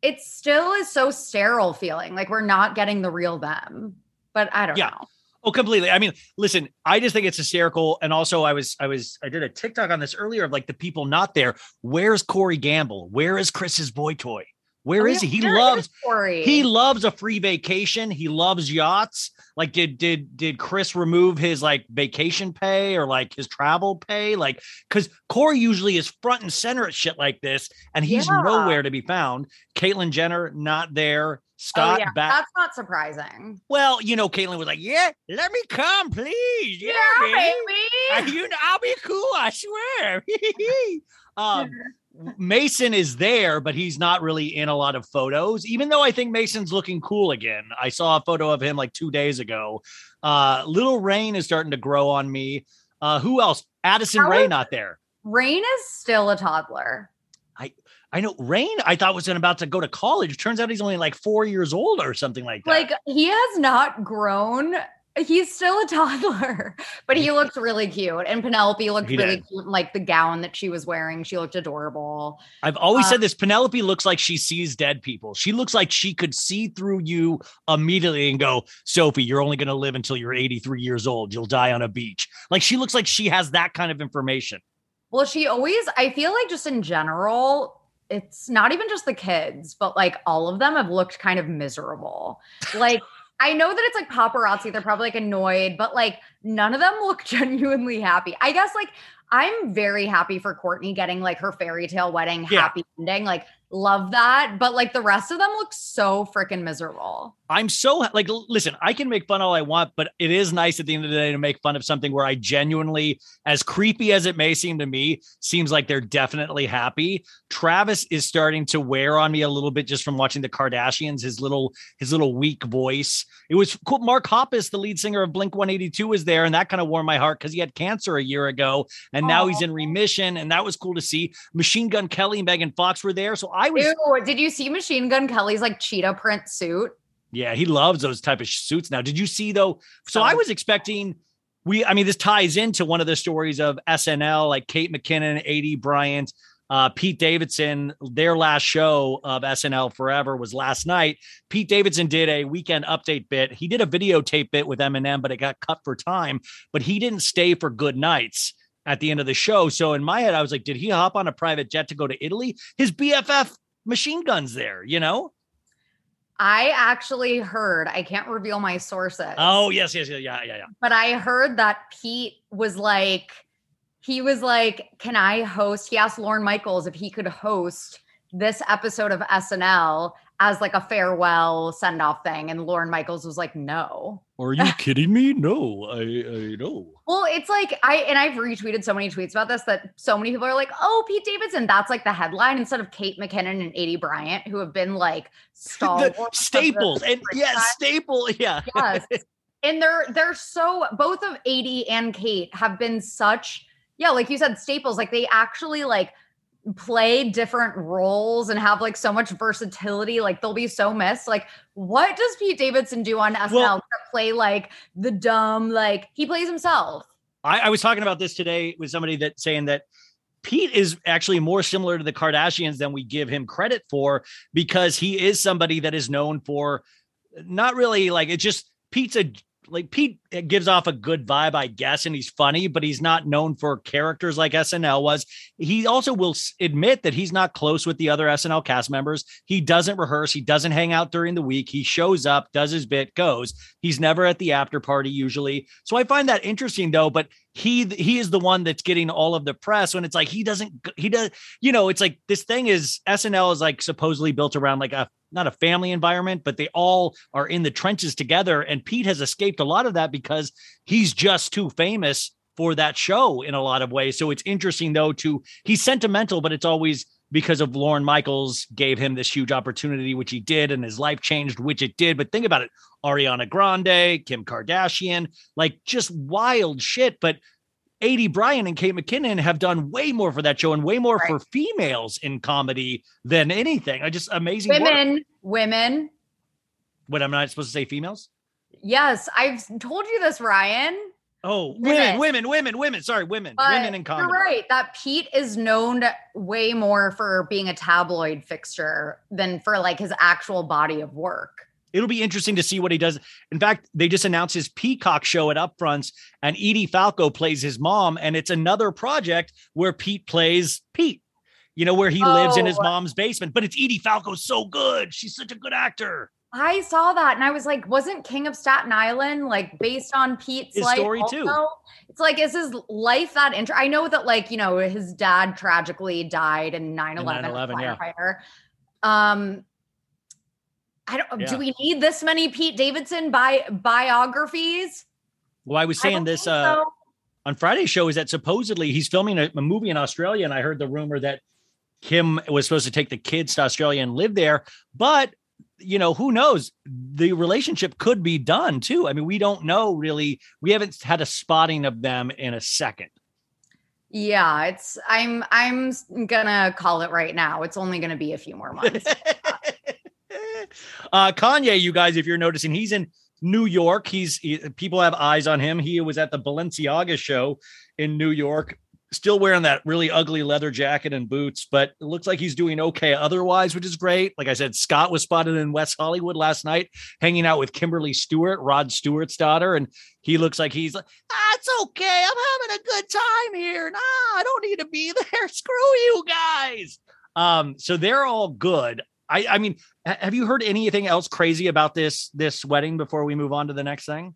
it still is so sterile feeling. Like we're not getting the real them. But I don't yeah. know. Oh, completely. I mean, listen, I just think it's hysterical. And also I was, I was, I did a TikTok on this earlier of like the people not there. Where's Corey Gamble? Where is Chris's boy toy? Where oh, is yeah, he? He loves, he loves a free vacation. He loves yachts. Like did, did, did Chris remove his like vacation pay or like his travel pay? Like, cause Corey usually is front and center at shit like this and he's yeah. nowhere to be found. Caitlyn Jenner, not there. Scott. Oh, yeah. Back- That's not surprising. Well, you know, Caitlyn was like, yeah, let me come, please. Yeah, yeah baby. baby. You know, I'll be cool, I swear. um, Mason is there, but he's not really in a lot of photos, even though I think Mason's looking cool again. I saw a photo of him like two days ago. Uh, Little Rain is starting to grow on me. Uh, who else? Addison How Rae is- not there. Rain is still a toddler. I I know Rain, I thought was about to go to college. Turns out he's only like four years old or something like that. Like he has not grown. He's still a toddler, but he looks really cute. And Penelope looked he really did. cute in like the gown that she was wearing. She looked adorable. I've always uh, said this. Penelope looks like she sees dead people. She looks like she could see through you immediately and go, Sophie, you're only going to live until you're eighty-three years old. You'll die on a beach. Like she looks like she has that kind of information. Well, she always, I feel like just in general, it's not even just the kids, but like all of them have looked kind of miserable. Like, I know that it's like paparazzi, they're probably like annoyed, but like none of them look genuinely happy. I guess like I'm very happy for Kourtney getting like her fairy tale wedding yeah. happy ending. Like, love that. But like the rest of them look so freaking miserable. I'm so like, listen, I can make fun all I want, but it is nice at the end of the day to make fun of something where I genuinely, as creepy as it may seem to me, seems like they're definitely happy. Travis is starting to wear on me a little bit just from watching the Kardashians, his little, his little weak voice. It was cool. Mark Hoppus, the lead singer of Blink one eighty-two is there. And that kind of warmed my heart because he had cancer a year ago and Aww. now he's in remission. And that was cool to see. Machine Gun Kelly and Megan Fox were there. So I was. Ew, did you see Machine Gun Kelly's like cheetah print suit? Yeah, he loves those type of suits now. Did you see though? So I was expecting we. I mean, this ties into one of the stories of S N L, like Kate McKinnon, Aidy Bryant, uh, Pete Davidson. Their last show of S N L Forever was last night. Pete Davidson did a weekend update bit. He did a videotape bit with Eminem, but it got cut for time. But he didn't stay for good nights at the end of the show. So in my head, I was like, did he hop on a private jet to go to Italy? His B F F Machine Gun's there, you know? I actually heard, I can't reveal my sources. Oh, yes, yes, yeah, yeah, yeah. But I heard that Pete was like, he was like, can I host? He asked Lorne Michaels if he could host this episode of S N L as like a farewell send-off thing. And Lorne Michaels was like, no. Are you kidding me? No, I, I know. Well, it's like, I and I've retweeted so many tweets about this that so many people are like, oh, Pete Davidson, that's like the headline instead of Kate McKinnon and Aidy Bryant, who have been like stalwarts. Staples. And yes, yeah, staple. Yeah. Yes. And they're, they're so, both of Aidy and Kate have been such, yeah, like you said, staples. Like they actually like play different roles and have like so much versatility. Like they'll be so missed. Like what does Pete Davidson do on S N L? Well, play like the dumb, like he plays himself. I, I was talking about this today with somebody that saying that Pete is actually more similar to the Kardashians than we give him credit for, because he is somebody that is known for not really like, it just Pete's a Like Pete gives off a good vibe, I guess, and he's funny, but he's not known for characters like S N L was. He also will admit that he's not close with the other S N L cast members. He doesn't rehearse. He doesn't hang out during the week. He shows up, does his bit, goes. He's never at the after party usually. So I find that interesting though, but he, he is the one that's getting all of the press when it's like, he doesn't, he does, you know, it's like this thing is S N L is like supposedly built around like a, not a family environment, but they all are in the trenches together. And Pete has escaped a lot of that because he's just too famous for that show in a lot of ways. So it's interesting though, to he's sentimental, but it's always because of Lorne Michaels gave him this huge opportunity, which he did. And his life changed, which it did. But think about it. Ariana Grande, Kim Kardashian, like just wild shit. But Aidy Bryant and Kate McKinnon have done way more for that show and way more right. for females in comedy than anything. I just amazing women, work. women. What, I'm not supposed to say females? Yes, I've told you this, Ryan. Oh, women, women, women, women. Sorry, women, but women in comedy. You're right. That Pete is known way more for being a tabloid fixture than for like his actual body of work. It'll be interesting to see what he does. In fact, they just announced his Peacock show at Upfronts, and Edie Falco plays his mom. And it's another project where Pete plays Pete, you know, where he oh. lives in his mom's basement. But it's Edie Falco, so good. She's such a good actor. I saw that and I was like, wasn't King of Staten Island like based on Pete's his life? Story also? Too. It's like, is his life that interesting? I know that like, you know, his dad tragically died in nine eleven. nine eleven, yeah. Um, I don't, don't, yeah. do we need this many Pete Davidson bi- biographies? Well, I was saying I this uh, so. on Friday's show is that supposedly he's filming a, a movie in Australia. And I heard the rumor that Kim was supposed to take the kids to Australia and live there. But, you know, who knows? The relationship could be done, too. I mean, we don't know, really. We haven't had a spotting of them in a second. Yeah, it's I'm I'm gonna call it right now. It's only gonna be a few more months. uh, Kanye, you guys, if you're noticing, he's in New York. He's he, people have eyes on him. He was at the Balenciaga show in New York, still wearing that really ugly leather jacket and boots, but it looks like he's doing okay otherwise, which is great. Like I said, Scott was spotted in West Hollywood last night, hanging out with Kimberly Stewart, Rod Stewart's daughter, and he looks like he's like, ah, it's okay. I'm having a good time here. Nah, I don't need to be there. Screw you guys. Um, so they're all good. I, I mean, have you heard anything else crazy about this this wedding before we move on to the next thing?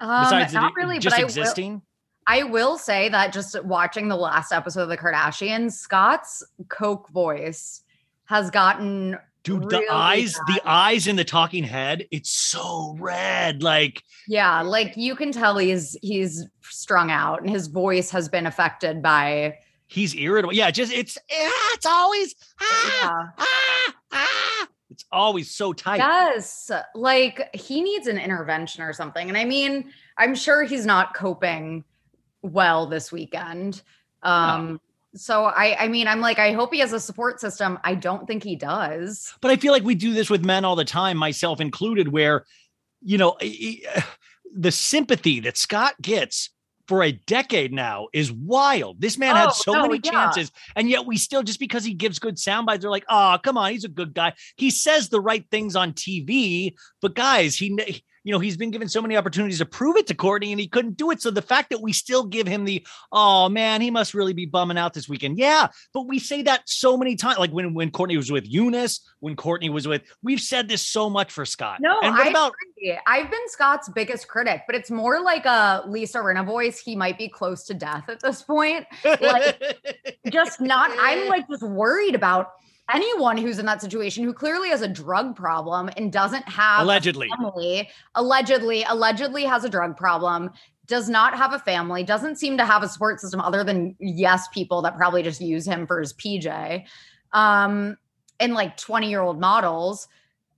Um, Besides not the, really, just but existing? I will- I will say that just watching the last episode of the Kardashians, Scott's Coke voice has gotten dude really the eyes, bad. the eyes in the talking head. It's so red, like yeah, like you can tell he's he's strung out, and his voice has been affected by. He's irritable. Yeah, just it's ah, it's always ah, yeah. ah ah. It's always so tight. Yes, like he needs an intervention or something. And I mean, I'm sure he's not coping well this weekend. Um, no. So I, I mean, I'm like, I hope he has a support system. I don't think he does. But I feel like we do this with men all the time, myself included, where, you know, the sympathy that Scott gets for a decade now is wild. This man oh, had so no, many yeah. chances. And yet we still, just because he gives good sound bites, they're like, oh, come on, he's a good guy. He says the right things on T V, but guys, he, you know, he's been given so many opportunities to prove it to Kourtney and he couldn't do it. So the fact that we still give him the, oh man, he must really be bumming out this weekend. Yeah. But we say that so many times, like when, when Kourtney was with Eunice, when Kourtney was with, we've said this so much for Scott. No, and what I about- agree. I've been Scott's biggest critic, but it's more like a Lisa Rinna voice. He might be close to death at this point. Like just not, I'm like just worried about anyone who's in that situation who clearly has a drug problem and doesn't have allegedly, a family, allegedly, allegedly has a drug problem, does not have a family, doesn't seem to have a support system other than yes, people that probably just use him for his P J, um, and like twenty year old models.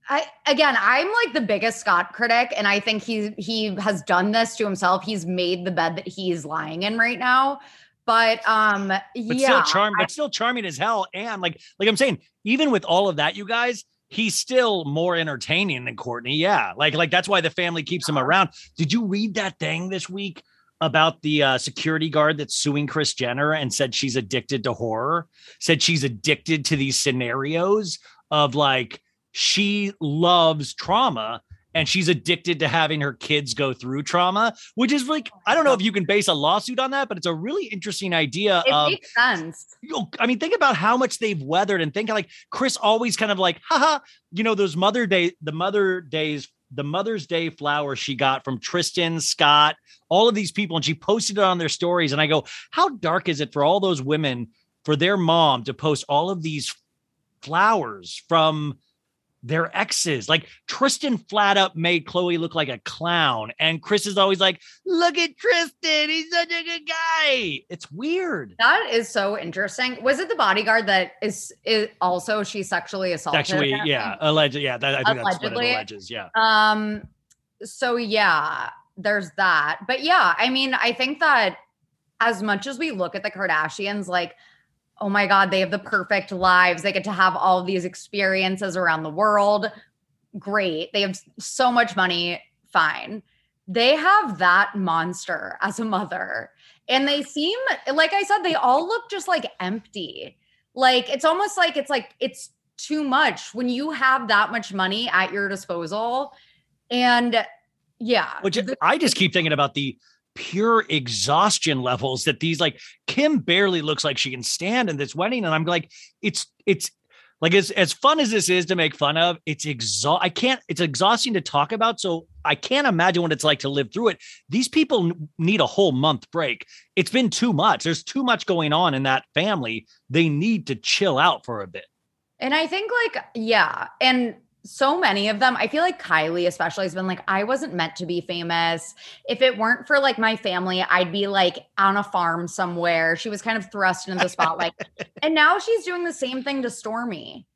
I, again, I'm like the biggest Scott critic. And I think he, he has done this to himself. He's made the bed that he's lying in right now. But um, but yeah, still charm, but still charming as hell. And like, like I'm saying, even with all of that, you guys, he's still more entertaining than Kourtney. Yeah, like, like that's why the family keeps him around. Did you read that thing this week about the uh, security guard that's suing Kris Jenner and said she's addicted to horror? Said she's addicted to these scenarios of like she loves trauma. And she's addicted to having her kids go through trauma, which is like, I don't know if you can base a lawsuit on that, but it's a really interesting idea. It of, makes sense. You know, I mean, think about how much they've weathered and think like Kris always kind of like, haha, you know, those Mother Day, the Mother Days, the Mother's Day flowers she got from Tristan, Scott, all of these people. And she posted it on their stories. And I go, how dark is it for all those women, for their mom to post all of these flowers from their exes? Like Tristan flat up made Chloe look like a clown. And Kris is always like, look at Tristan. He's such a good guy. It's weird. That is so interesting. Was it the bodyguard that is, is also, she sexually assaulted? Actually, yeah. Allegedly. Yeah. That, I think allegedly. That's what it alleges. Yeah. Um, so yeah, there's that, but yeah, I mean, I think that as much as we look at the Kardashians, like, oh my God, they have the perfect lives. They get to have all of these experiences around the world. Great. They have so much money. Fine. They have that monster as a mother. And they seem, like I said, they all look just like empty. Like it's almost like it's like it's too much when you have that much money at your disposal. And yeah. Which I just keep thinking about the pure exhaustion levels that these, like Kim barely looks like she can stand in this wedding. And I'm like, it's, it's like, as, as fun as this is to make fun of, it's exha- I can't, it's exhausting to talk about. So I can't imagine what it's like to live through it. These people n- need a whole month break. It's been too much. There's too much going on in that family. They need to chill out for a bit. And I think like, yeah. And so many of them, I feel like Kylie especially has been like, I wasn't meant to be famous. If it weren't for like my family, I'd be like on a farm somewhere. She was kind of thrust into the spotlight. And now she's doing the same thing to Stormy.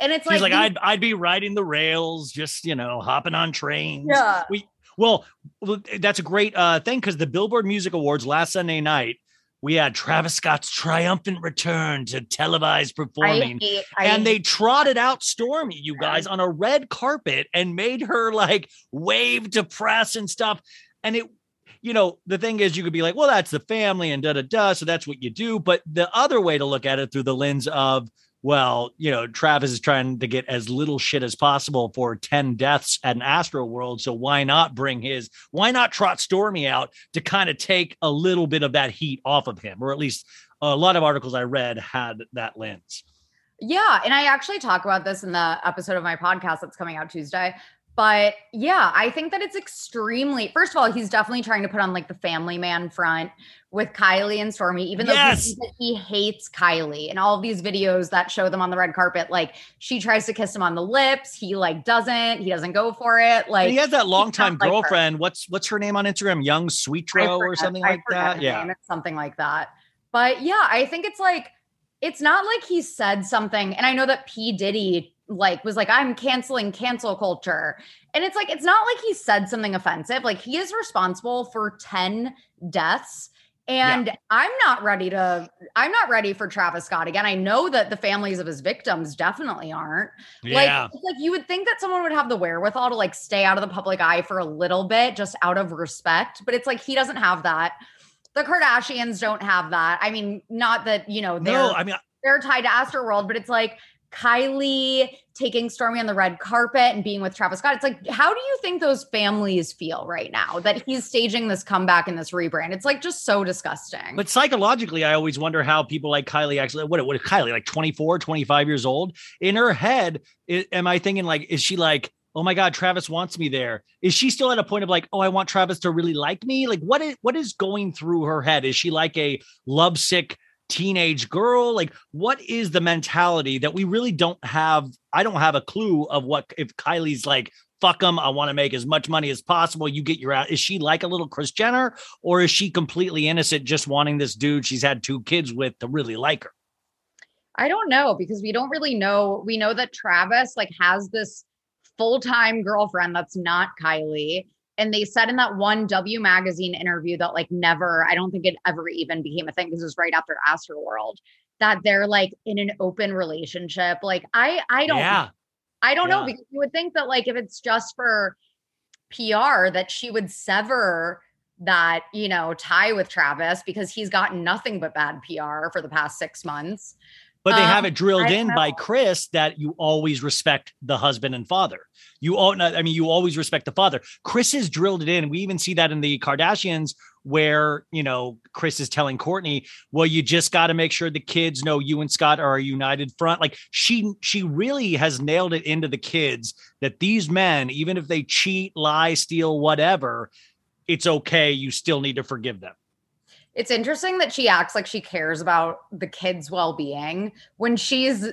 And it's she's like, like these- I'd, I'd be riding the rails, just, you know, hopping on trains. Yeah. We, well, that's a great uh, thing, because the Billboard Music Awards last Sunday night, we had Travis Scott's triumphant return to televised performing, I hate, I and hate. they trotted out Stormy, you guys, on a red carpet and made her like wave to press and stuff. And it, you know, the thing is, you could be like, well, that's the family and da da da, so that's what you do. But the other way to look at it through the lens of, well, you know, Travis is trying to get as little shit as possible for ten deaths at an Astroworld. So why not bring his, why not trot Stormy out to kind of take a little bit of that heat off of him? Or at least a lot of articles I read had that lens. Yeah. And I actually talk about this in the episode of my podcast that's coming out Tuesday. But yeah, I think that it's extremely, first of all, he's definitely trying to put on like the family man front with Kylie and Stormy, even though yes. he hates Kylie, and all of these videos that show them on the red carpet, like she tries to kiss him on the lips. He like, doesn't, he doesn't go for it. Like, and he has that longtime girlfriend. Like what's, what's her name on Instagram? Young Sweet Row or something like that. Yeah. Name. It's something like that. But yeah, I think it's like, it's not like he said something. And I know that P. Diddy like was like, I'm canceling cancel culture. And it's like, it's not like he said something offensive. Like he is responsible for ten deaths. And yeah. I'm not ready to, I'm not ready for Travis Scott again. I know that the families of his victims definitely aren't. Yeah. Like, it's like you would think that someone would have the wherewithal to like stay out of the public eye for a little bit, just out of respect. But it's like, he doesn't have that. The Kardashians don't have that. I mean, not that, you know, they're, no, I mean, I- they're tied to Astroworld, but it's like, Kylie taking Stormy on the red carpet and being with Travis Scott. It's like, how do you think those families feel right now that he's staging this comeback and this rebrand? It's like just so disgusting. But psychologically, I always wonder how people like Kylie actually, what, what is Kylie, like twenty-four, twenty-five years old? In her head, it, am I thinking like, is she like, oh my God, Travis wants me there? Is she still at a point of like, oh, I want Travis to really like me? Like what is, what is going through her head? Is she like a lovesick teenage girl? Like what is the mentality that we really don't have? I don't have a clue of what, if Kylie's like, fuck them, I want to make as much money as possible, you get your out. Is she like a little Kris Jenner, or is she completely innocent, just wanting this dude she's had two kids with to really like her? I don't know, because we don't really know. We know that Travis like has this full-time girlfriend that's not Kylie. And they said in that one W Magazine interview that like never, I don't think it ever even became a thing, because it was right after Astroworld, that they're like in an open relationship. Like I, I don't, yeah. I don't yeah. know, because you would think that like, if it's just for P R, that she would sever that, you know, tie with Travis, because he's gotten nothing but bad P R for the past six months. But they um, have it drilled in know. by Kris that you always respect the husband and father. You all, I mean, you always respect the father. Kris has drilled it in. We even see that in the Kardashians, where, you know, Kris is telling Kourtney, well, you just got to make sure the kids know you and Scott are a united front. Like she, she really has nailed it into the kids that these men, even if they cheat, lie, steal, whatever, it's okay. You still need to forgive them. It's interesting that she acts like she cares about the kids' well-being when she's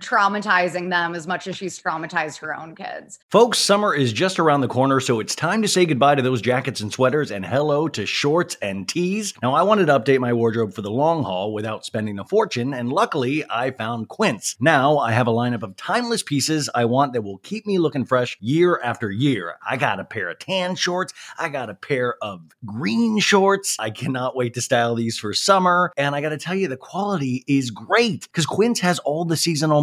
traumatizing them as much as she's traumatized her own kids. Folks, summer is just around the corner, so it's time to say goodbye to those jackets and sweaters and hello to shorts and tees. Now, I wanted to update my wardrobe for the long haul without spending a fortune, and luckily, I found Quince. Now, I have a lineup of timeless pieces I want that will keep me looking fresh year after year. I got a pair of tan shorts. I got a pair of green shorts. I cannot wait to style these for summer, and I gotta tell you, the quality is great, because Quince has all the seasonal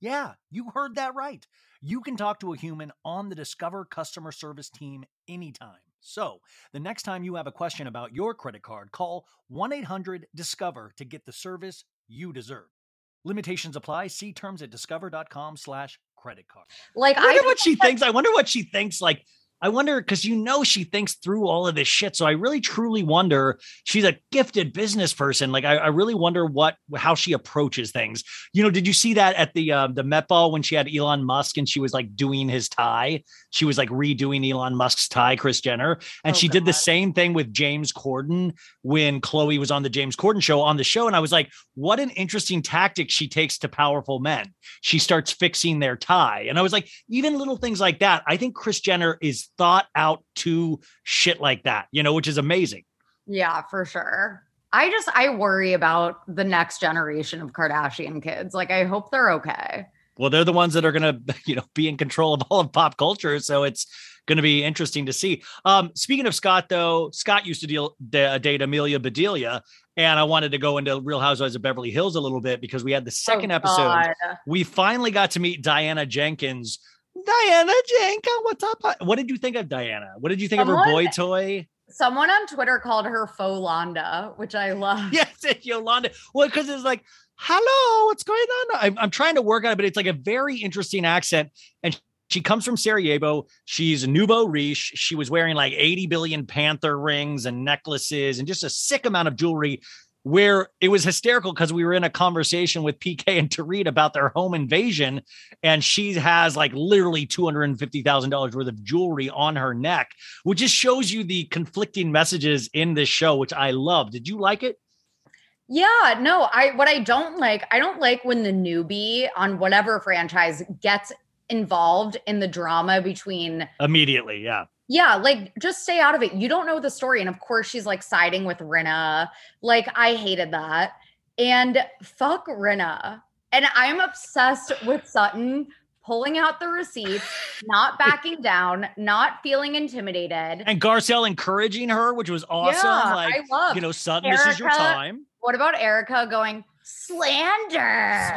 Yeah, you heard that right. You can talk to a human on the Discover customer service team anytime. So, the next time you have a question about your credit card, call one eight hundred discover to get the service you deserve. Limitations apply. See terms at discover.com slash credit card. Like, I wonder I what she thinks. I wonder what she thinks. Like, I wonder, because you know she thinks through all of this shit. So I really truly wonder, she's a gifted business person. Like, I, I really wonder what, how she approaches things. You know, did you see that at the, uh, the Met Ball when she had Elon Musk and she was like doing his tie? She was like redoing Elon Musk's tie, Kris Jenner. And oh, she God. did the same thing with James Corden when Chloe was on the James Corden show on the show. And I was like, what an interesting tactic she takes to powerful men. She starts fixing their tie. And I was like, even little things like that. I think Kris Jenner is thought out to shit like that, you know, which is amazing. Yeah, for sure. I just, I worry about the next generation of Kardashian kids. Like, I hope they're okay. Well, they're the ones that are going to, you know, be in control of all of pop culture. So it's going to be interesting to see. Um, speaking of Scott, though, Scott used to deal, d- date Amelia Bedelia. And I wanted to go into Real Housewives of Beverly Hills a little bit because we had the second oh, episode. God. We finally got to meet Diana Jenkins. Diana Jenkins, what's up? What did you think of Diana? What did you think someone, of her boy toy? Someone on Twitter called her Folanda, which I love. Yes, Yolanda. Well, because it's like, hello, what's going on? I'm, I'm trying to work on it, but it's like a very interesting accent. And she comes from Sarajevo. She's nouveau riche. She was wearing like eighty billion Panther rings and necklaces and just a sick amount of jewelry, where it was hysterical because we were in a conversation with P K and Tareed about their home invasion. And she has like literally two hundred fifty thousand dollars worth of jewelry on her neck, which just shows you the conflicting messages in this show, which I love. Did you like it? Yeah, no, I, what I don't like, I don't like when the newbie on whatever franchise gets involved in the drama between immediately. Yeah. Yeah, like, just stay out of it. You don't know the story. And of course, she's, like, siding with Rinna. Like, I hated that. And fuck Rinna. And I'm obsessed with Sutton pulling out the receipts, not backing down, not feeling intimidated. And Garcelle encouraging her, which was awesome. Yeah, like, I love, you know, Sutton, Erica, this is your time. What about Erica going, slander?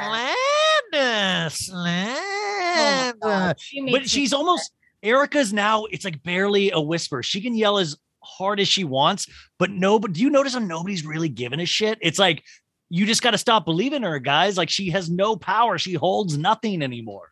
Slander. Slander. Oh she but she's sick. almost... Erica's now, it's like barely a whisper. She can yell as hard as she wants, but no, but do you notice how nobody's really giving a shit? It's like, you just got to stop believing her, guys. Like, she has no power. She holds nothing anymore.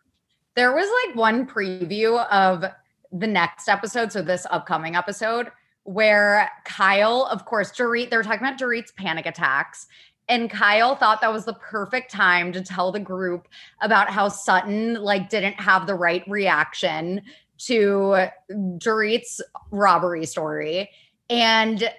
There was like one preview of the next episode. So this upcoming episode where Kyle, of course, Dorit, they were talking about Dorit's panic attacks. And Kyle thought that was the perfect time to tell the group about how Sutton like didn't have the right reaction to Dorit's robbery story. And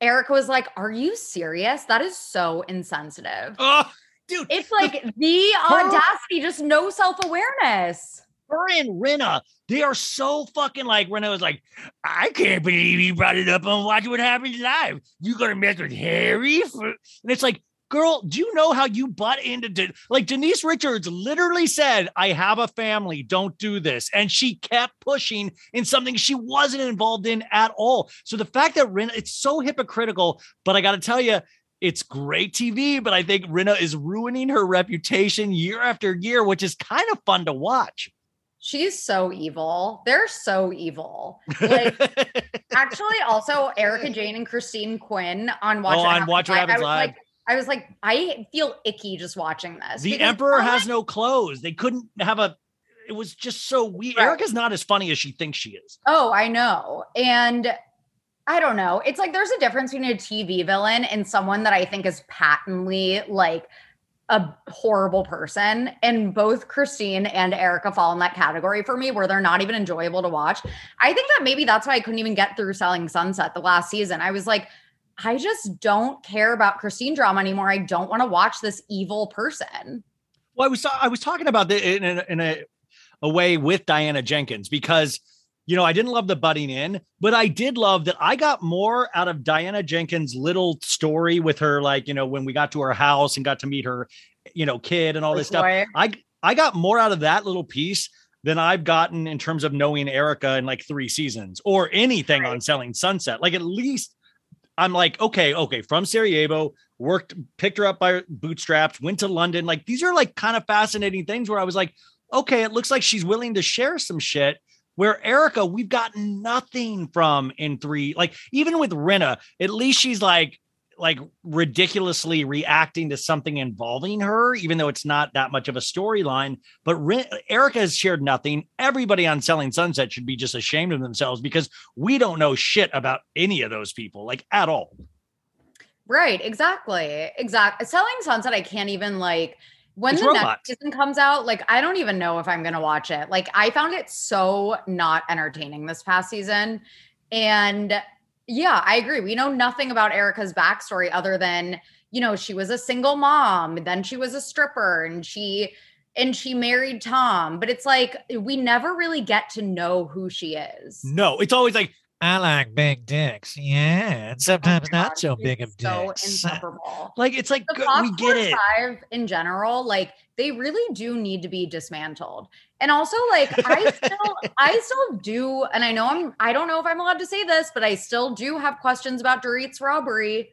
Erica was like, are you serious? That is so insensitive. Oh, dude. It's like the audacity, just no self-awareness. Her and Rinna, they are so fucking like, Rinna was like, I can't believe you brought it up on Watch What Happens Live. You gonna mess with Harry? And it's like, girl, do you know how you butt into De- like Denise Richards literally said, I have a family, don't do this. And she kept pushing in something she wasn't involved in at all. So the fact that Rinna, it's so hypocritical, but I got to tell you, it's great T V, but I think Rinna is ruining her reputation year after year, which is kind of fun to watch. She's so evil. They're so evil. Like, actually, also Erica Jayne and Christine Quinn on Watch, oh, on Watch What Happens Live. I was like, I feel icky just watching this. The Emperor has no clothes. They couldn't have a, it was just so weird. Right. Erica's not as funny as she thinks she is. Oh, I know. And I don't know. It's like, there's a difference between a T V villain and someone that I think is patently like a horrible person. And both Christine and Erica fall in that category for me, where they're not even enjoyable to watch. I think that maybe that's why I couldn't even get through Selling Sunset the last season. I was like, I just don't care about Christine drama anymore. I don't want to watch this evil person. Well, I was I was talking about this in, a, in a, a way with Diana Jenkins because, you know, I didn't love the butting in, but I did love that I got more out of Diana Jenkins' little story with her, like, you know, when we got to her house and got to meet her, you know, kid and all this stuff. I I got more out of that little piece than I've gotten in terms of knowing Erica in like three seasons or anything right. on Selling Sunset. Like, at least I'm like, okay, okay. From Sarajevo, worked, picked her up by bootstraps, went to London. Like, these are like kind of fascinating things where I was like, okay, it looks like she's willing to share some shit. Where Erica, we've gotten nothing from in three. Like, even with Rinna, at least she's like, like ridiculously reacting to something involving her, even though it's not that much of a storyline. But Re- Erica has shared nothing. Everybody on Selling Sunset should be just ashamed of themselves, because we don't know shit about any of those people, like, at all. Right, exactly. Exactly. Selling Sunset, I can't even like... When it's the robot. Next season comes out, like, I don't even know if I'm going to watch it. Like, I found it so not entertaining this past season. And yeah, I agree. We know nothing about Erica's backstory other than, you know, she was a single mom, then she was a stripper, and she, and she married Tom. But it's like, we never really get to know who she is. No, it's always like, I like big dicks. Yeah. And sometimes oh not God, so big of so dicks. Insufferable. Like, it's like, the we get it. Five in general, like, they really do need to be dismantled. And also, like, I still, I still do. And I know I'm, I don't know if I'm allowed to say this, but I still do have questions about Dorit's robbery.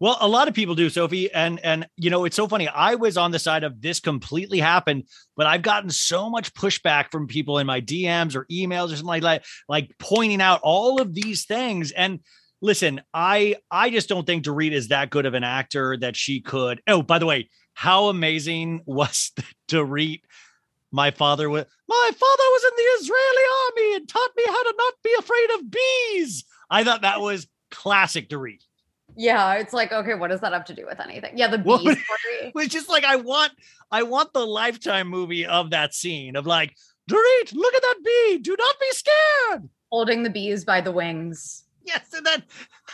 Well, a lot of people do, Sophie. And, and, you know, it's so funny. I was on the side of this completely happened, but I've gotten so much pushback from people in my D Ms or emails or something like that, like pointing out all of these things. And listen, I, I just don't think Dorit is that good of an actor that she could. Oh, by the way, how amazing was the Dorit? My father was, my father was in the Israeli army and taught me how to not be afraid of bees. I thought that was classic Dorit. Yeah, it's like, okay, what does that have to do with anything? Yeah, the bee well, story. It's just like, I want I want the Lifetime movie of that scene of like, Dorit, look at that bee. Do not be scared. Holding the bees by the wings. Yes, and then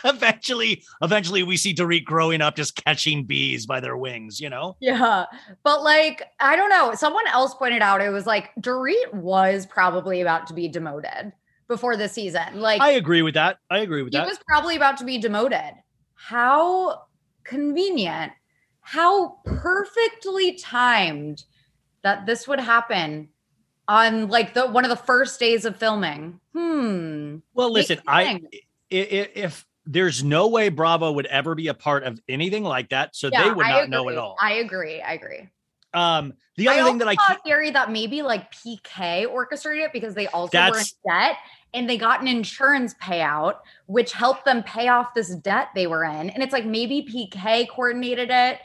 eventually, eventually we see Dorit growing up just catching bees by their wings, you know? Yeah, but like, I don't know. Someone else pointed out, it was like, Dorit was probably about to be demoted before the season. Like, I agree with that. I agree with he that. He was probably about to be demoted. How convenient, how perfectly timed that this would happen on like the one of the first days of filming. Hmm. Well, listen, I if, if there's no way Bravo would ever be a part of anything like that, so yeah, they would I not agree. know at all. I agree. I agree. Um, the other I thing that I keep theory that maybe like P K orchestrated it, because they also were in debt. And they got an insurance payout, which helped them pay off this debt they were in. And it's like, maybe P K coordinated it,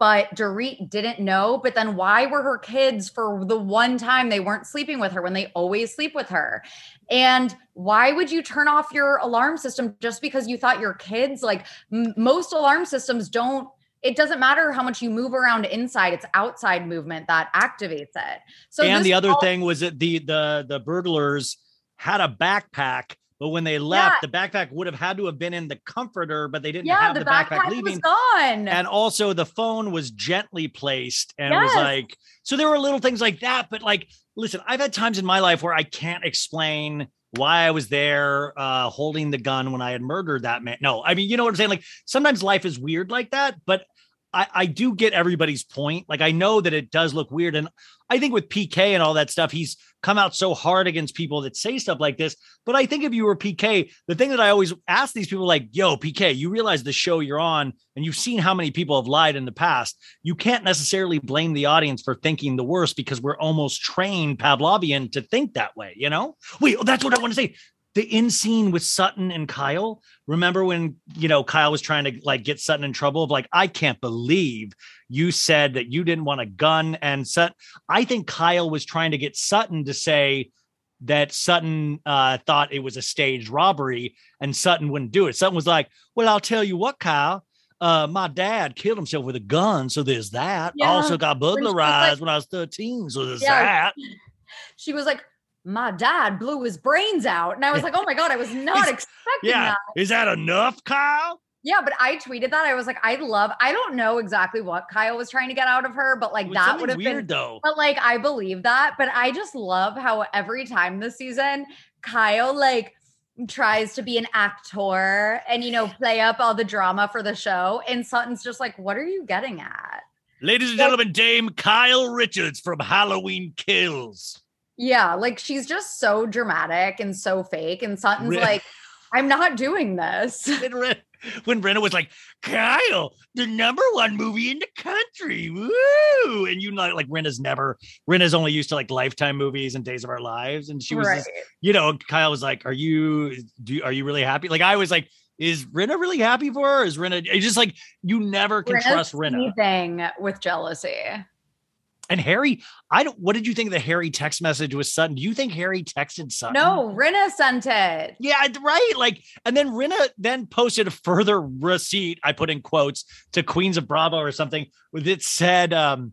but Dorit didn't know. But then why were her kids for the one time they weren't sleeping with her when they always sleep with her? And why would you turn off your alarm system just because you thought your kids, like m- most alarm systems don't, it doesn't matter how much you move around inside, it's outside movement that activates it. So and the other all- thing was that the, the, the burglars had a backpack, but when they left, yeah. the backpack would have had to have been in the comforter, but they didn't yeah, have the, the backpack, backpack leaving. Was gone. And also the phone was gently placed and yes. it was like, so there were little things like that. But like, listen, I've had times in my life where I can't explain why I was there uh, holding the gun when I had murdered that man. No, I mean, you know what I'm saying? Like, sometimes life is weird like that, but I, I do get everybody's point. Like, I know that it does look weird. And I think with P K and all that stuff, he's come out so hard against people that say stuff like this. But I think if you were P K, the thing that I always ask these people, like, yo, P K, you realize the show you're on and you've seen how many people have lied in the past. You can't necessarily blame the audience for thinking the worst, because we're almost trained Pavlovian to think that way. You know, wait, that's what I want to say. The end scene with Sutton and Kyle. Remember when, you know, Kyle was trying to like get Sutton in trouble of like, I can't believe you said that you didn't want a gun. And Sutton, I think Kyle was trying to get Sutton to say that Sutton uh, thought it was a staged robbery, and Sutton wouldn't do it. Sutton was like, well, I'll tell you what, Kyle, uh, my dad killed himself with a gun. So there's that. Yeah. I also got burglarized when, like, when I was thirteen. So there's yeah. that. She was like, my dad blew his brains out. And I was like, oh my God, I was not expecting yeah. that. Is that enough, Kyle? Yeah, but I tweeted that. I was like, I love, I don't know exactly what Kyle was trying to get out of her, but like that would have been weird though. But like, I believe that. But I just love how every time this season, Kyle like tries to be an actor and, you know, play up all the drama for the show. And Sutton's just like, what are you getting at? Ladies and like, gentlemen, Dame Kyle Richards from Halloween Kills. Yeah, like she's just so dramatic and so fake. And Sutton's Ren- like, I'm not doing this. When Brenna was like, Kyle, the number one movie in the country. Woo! And you know, like Brenna's never, Brenna's only used to like Lifetime movies and Days of Our Lives. And she was, right. just, you know, Kyle was like, are you, do are you really happy? Like I was like, is Rinna really happy for her? Is Rinna, it's just like, you never can Rinna's trust Rinna. Anything with jealousy. And Harry, I don't, what did you think of the Harry text message with Sutton? Do you think Harry texted Sutton? No, Rinna sent it. Yeah, right. Like, and then Rinna then posted a further receipt, I put in quotes, to Queens of Bravo or something that said, um,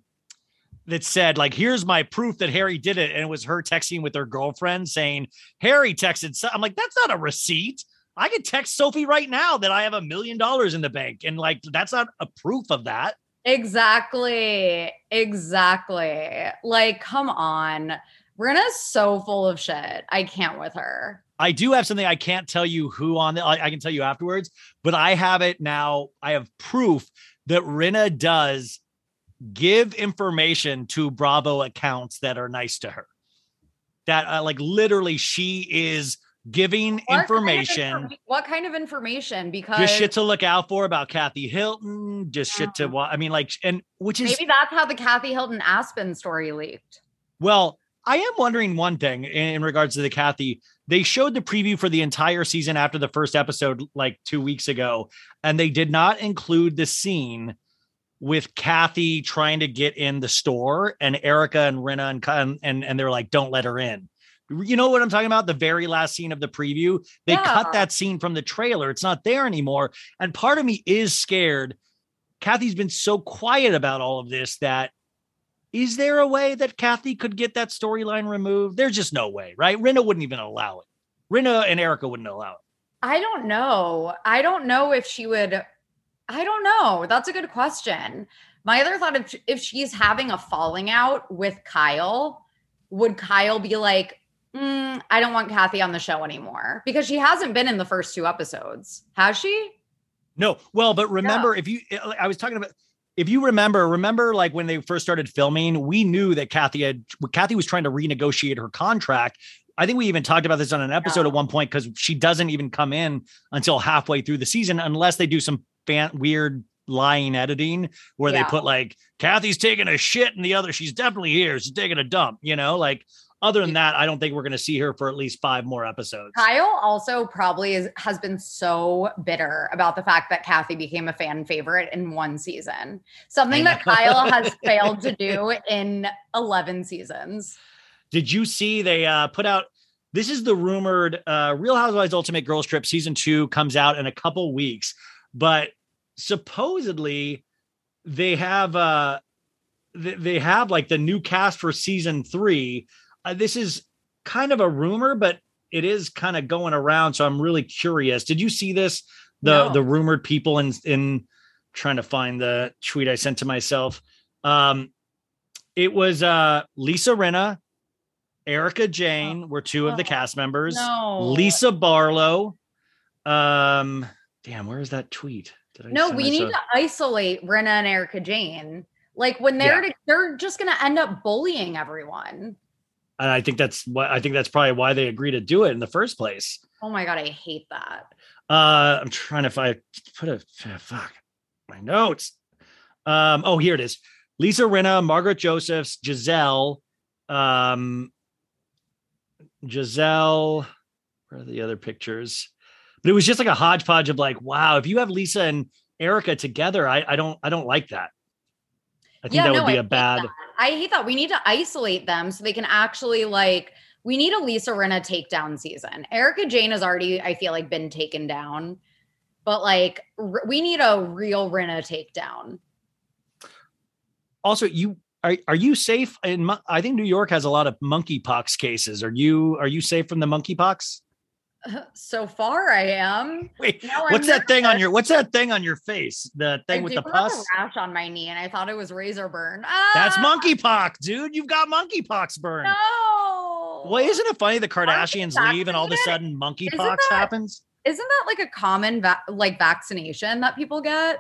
that said like, here's my proof that Harry did it. And it was her texting with her girlfriend saying, Harry texted Sutton. I'm like, that's not a receipt. I could text Sophie right now that I have a million dollars in the bank. And like, that's not a proof of that. Exactly. Exactly. Like, come on. Rinna's so full of shit. I can't with her. I do have something I can't tell you who on the, I, I can tell you afterwards, but I have it now. I have proof that Rinna does give information to Bravo accounts that are nice to her. That uh, like literally she is giving what information. Kind of inform- what kind of information? Because just shit to look out for about Kathy Hilton, just yeah. shit to watch. I mean, like, and which is maybe that's how the Kathy Hilton Aspen story leaked. Well, I am wondering one thing in, in regards to the Kathy. They showed the preview for the entire season after the first episode, like two weeks ago, and they did not include the scene with Kathy trying to get in the store and Erica and Rinna and and and they're like, don't let her in. You know what I'm talking about? The very last scene of the preview, they yeah. cut that scene from the trailer. It's not there anymore. And part of me is scared. Kathy's been so quiet about all of this that is there a way that Kathy could get that storyline removed? There's just no way, right? Rinna wouldn't even allow it. Rinna and Erica wouldn't allow it. I don't know. I don't know if she would. I don't know. That's a good question. My other thought, if, if she's having a falling out with Kyle, would Kyle be like, Mm, I don't want Kathy on the show anymore, because she hasn't been in the first two episodes. Has she? No. Well, but remember no. if you, I was talking about, if you remember, remember like when they first started filming, we knew that Kathy had, Kathy was trying to renegotiate her contract. I think we even talked about this on an episode yeah. at one point, because she doesn't even come in until halfway through the season, unless they do some fan, weird lying editing where yeah. they put like, Kathy's taking a shit and the other, she's definitely here. She's taking a dump, you know, like. Other than that, I don't think we're going to see her for at least five more episodes. Kyle also probably is, has been so bitter about the fact that Kathy became a fan favorite in one season. Something that Kyle has failed to do in eleven seasons. Did you see they uh, put out, this is the rumored uh, Real Housewives Ultimate Girls Trip season two comes out in a couple weeks. But supposedly they have, uh, th- they have like the new cast for season three. Uh, this is kind of a rumor, but it is kind of going around. So I'm really curious. Did you see this? The no. the rumored people in in trying to find the tweet I sent to myself. Um, it was uh, Lisa Rinna, Erica Jayne oh. were two of the cast members. No. Lisa Barlow. Um, damn, where is that tweet? Did I no, we myself? need to isolate Rinna and Erica Jayne. Like when they're yeah. to, they're just going to end up bullying everyone. And I think that's what I think that's probably why they agree to do it in the first place. Oh my God, I hate that. Uh, I'm trying to find, put a fuck my notes. Um, oh, here it is: Lisa Rinna, Margaret Josephs, Giselle, um, Giselle. Where are the other pictures? But it was just like a hodgepodge of like, wow, if you have Lisa and Erica together, I, I don't, I don't like that. I think yeah, that would no, be a I bad. That. I hate that. We need to isolate them so they can actually like, we need a Lisa Rinna takedown season. Erica Jayne has already, I feel like, been taken down, but like r- we need a real Rinna takedown. Also, you are, are you safe? In Mo- I think New York has a lot of monkeypox cases. Are you, are you safe from the monkeypox? So far I am. Wait, no, what's that nervous. thing on your, what's that thing on your face? The thing I with the pus? A rash on my knee and I thought it was razor burn. Ah! That's monkeypox, dude. You've got monkeypox burn. No. Well, isn't it funny the Kardashians leave and all of a sudden monkeypox happens? Isn't that like a common va- like vaccination that people get?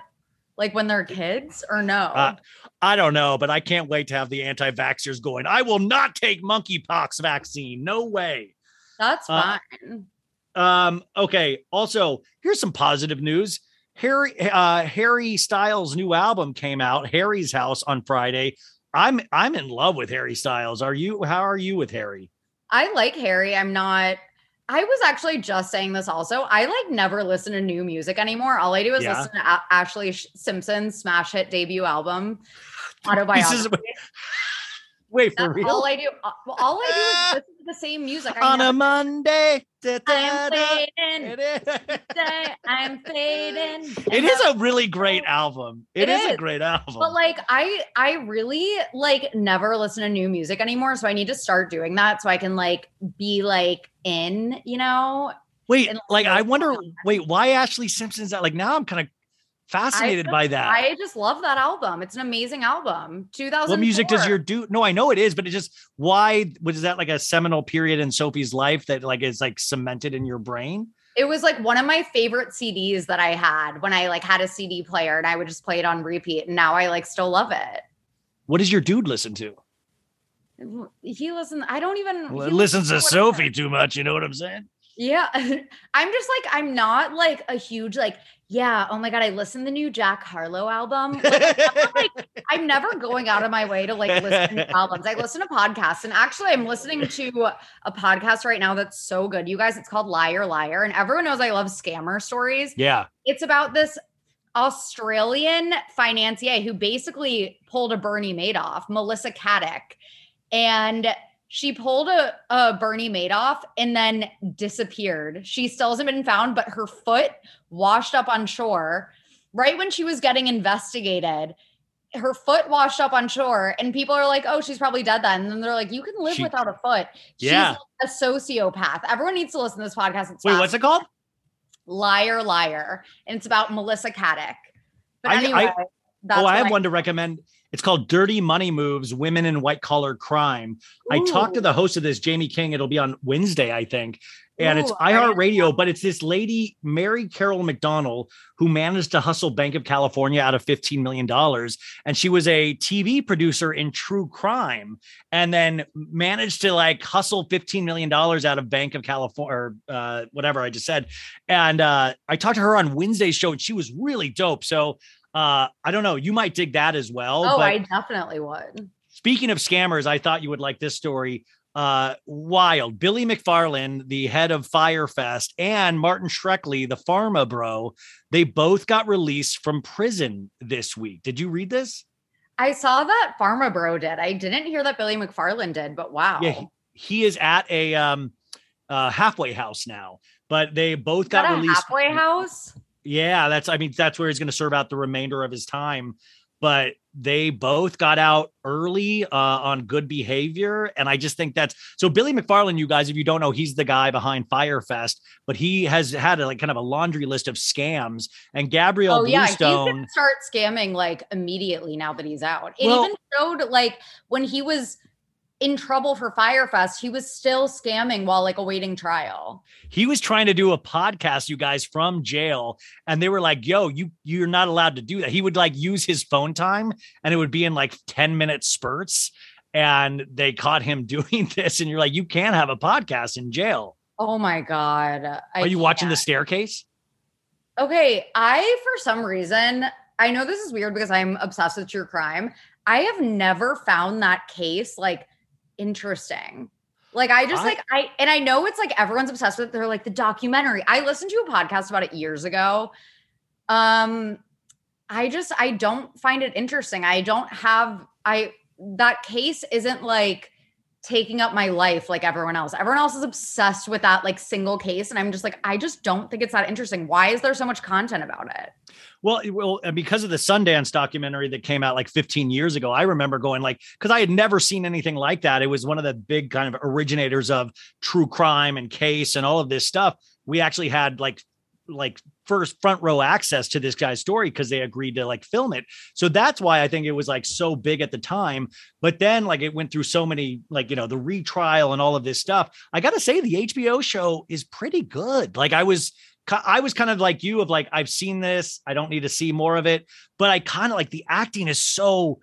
like when they're kids or no? Uh, I don't know, but I can't wait to have the anti-vaxxers going, I will not take monkeypox vaccine. No way. That's uh, fine. Um, okay. Also, here's some positive news. Harry, uh, Harry Styles' new album came out, Harry's House, on Friday. I'm, I'm in love with Harry Styles. Are you, how are you with Harry? I like Harry. I'm not, I was actually just saying this also. I like never listen to new music anymore. All I do is yeah. listen to a- Ashley Simpson's smash hit debut album, Autobiography. Is, wait, for That's real? All I do, all I do is listen to the same music. I On know. a Monday. Da, da, da, I'm fading. I'm fading. It is a really great album. It, it is, is a great album. But like, I, I really like never listen to new music anymore. So I need to start doing that so I can like be like in, you know. Wait, and, like, like I wonder. Wait, why Ashley Simpson's that? Like now I'm kind of fascinated just, by that. I just love that album. It's an amazing album. two thousand. What music does your do? No, I know it is, but it just, why was that like a seminal period in Sophie's life that like is like cemented in your brain? It was like one of my favorite C Ds that I had when I like had a C D player and I would just play it on repeat. And now I like still love it. What does your dude listen to? He listens. I don't even well, listens, listens to Sophie too much. You know what I'm saying? Yeah. I'm just like, I'm not like a huge, like, yeah, oh my God, I listened to the new Jack Harlow album. Like, I'm, never, like, I'm never going out of my way to like listen to albums. I listen to podcasts, and actually I'm listening to a podcast right now that's so good. You guys, it's called Liar, Liar. And everyone knows I love scammer stories. Yeah. It's about this Australian financier who basically pulled a Bernie Madoff, Melissa Caddick. And she pulled a, a Bernie Madoff and then disappeared. She still hasn't been found, but her foot washed up on shore right when she was getting investigated. Her foot washed up on shore, and people are like, oh, she's probably dead then. And then they're like, you can live she, without a foot. Yeah. She's a sociopath. Everyone needs to listen to this podcast. It's Wait, what's it called? Liar, Liar. And it's about Melissa Caddick. But I, anyway, I, that's Oh, I have I- one to recommend. It's called Dirty Money Moves, Women in White Collar Crime. Ooh. I talked to the host of this, Jamie King. It'll be on Wednesday, I think. And Ooh, it's iHeartRadio, but it's this lady, Mary Carol McDonald, who managed to hustle Bank of California out of fifteen million dollars. And she was a T V producer in true crime and then managed to like hustle fifteen million dollars out of Bank of California, or uh, whatever I just said. And uh, I talked to her on Wednesday's show, and she was really dope. So Uh, I don't know. You might dig that as well. Oh, but I definitely would. Speaking of scammers, I thought you would like this story. Uh, wild. Billy McFarland, the head of Firefest, and Martin Shkreli, the pharma bro, they both got released from prison this week. Did you read this? I saw that pharma bro did. I didn't hear that Billy McFarland did, but wow. Yeah, he, he is at a um, uh, halfway house now, but they both got a released. Halfway house? Yeah, that's, I mean, that's where he's going to serve out the remainder of his time. But they both got out early uh, on good behavior. And I just think that's, so Billy McFarland, you guys, if you don't know, he's the guy behind Firefest, but he has had a, like kind of a laundry list of scams. And Gabrielle oh, Bluestone. Yeah, he can start scamming like immediately now that he's out. It well, even showed like when he was in trouble for Firefest, he was still scamming while like awaiting trial. He was trying to do a podcast, you guys, from jail. And they were like, yo, you, you're not allowed to do that. He would like use his phone time and it would be in like ten minute spurts. And they caught him doing this. And you're like, you can't have a podcast in jail. Oh my God. I Are you can't. watching The Staircase? Okay. I, for some reason, I know this is weird because I'm obsessed with true crime. I have never found that case like interesting. Like I just I, like I and I know it's like everyone's obsessed with it. They're like the documentary. I listened to a podcast about it years ago. Um I just I don't find it interesting. I don't have I that case isn't like taking up my life like everyone else. Everyone else is obsessed with that like single case, and I'm just like I just don't think it's that interesting. Why is there so much content about it? Well, well, because of the Sundance documentary that came out like fifteen years ago, I remember going like, because I had never seen anything like that. It was one of the big kind of originators of true crime and case and all of this stuff. We actually had like, like first front row access to this guy's story because they agreed to like film it. So that's why I think it was like so big at the time. But then like it went through so many, like, you know, the retrial and all of this stuff. I got to say the H B O show is pretty good. Like I was I was kind of like you of like, I've seen this. I don't need to see more of it, but I kind of like the acting is so,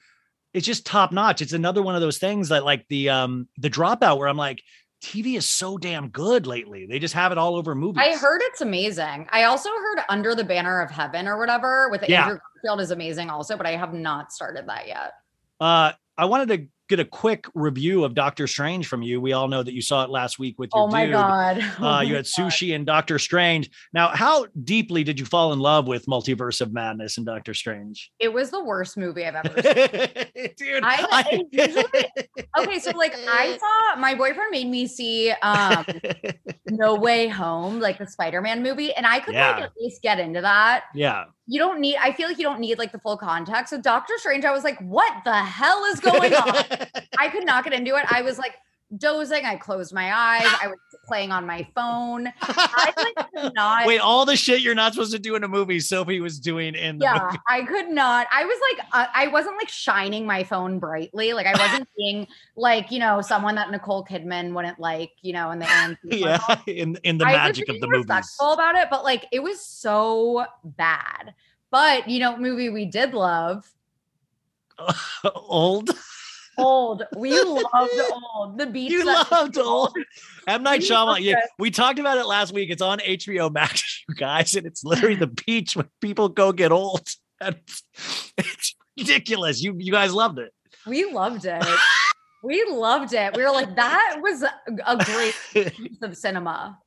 it's just top notch. It's another one of those things that like the, um, the Dropout, where I'm like, T V is so damn good lately. They just have it all over movies. I heard it's amazing. I also heard Under the Banner of Heaven or whatever with yeah. Andrew Garfield is amazing also, but I have not started that yet. Uh, I wanted to get a quick review of Doctor Strange from you. We all know that you saw it last week with your oh my dude. God. Oh uh, my you had God. Sushi and Doctor Strange. Now, how deeply did you fall in love with Multiverse of Madness and Doctor Strange? It was the worst movie I've ever seen. Dude, I, I... usually, okay, so like I saw, my boyfriend made me see um, No Way Home, like the Spider-Man movie, and I could yeah. like at least get into that. Yeah. You don't need, I feel like you don't need like the full context. So Doctor Strange, I was like, what the hell is going on? I could not get into it. I was like dozing. I closed my eyes. I was playing on my phone. I like, could not. Wait, all the shit you're not supposed to do in a movie, Sophie was doing in the Yeah, movie. I could not. I was like, uh, I wasn't like shining my phone brightly. Like I wasn't being like, you know, someone that Nicole Kidman wouldn't like, you know, in the end. Yeah, in, in the I magic was of the movie. I was respectful about it, but like it was so bad. But you know, movie we did love. Uh, old. Old. We loved Old. The beats. You loved Old. M. Night Shyamalan. Yeah, we talked about it last week. It's on H B O Max, you guys, and it's literally the beach when people go get old. It's, it's ridiculous. You you guys loved it. We loved it. We loved it. We were like, that was a great piece of cinema.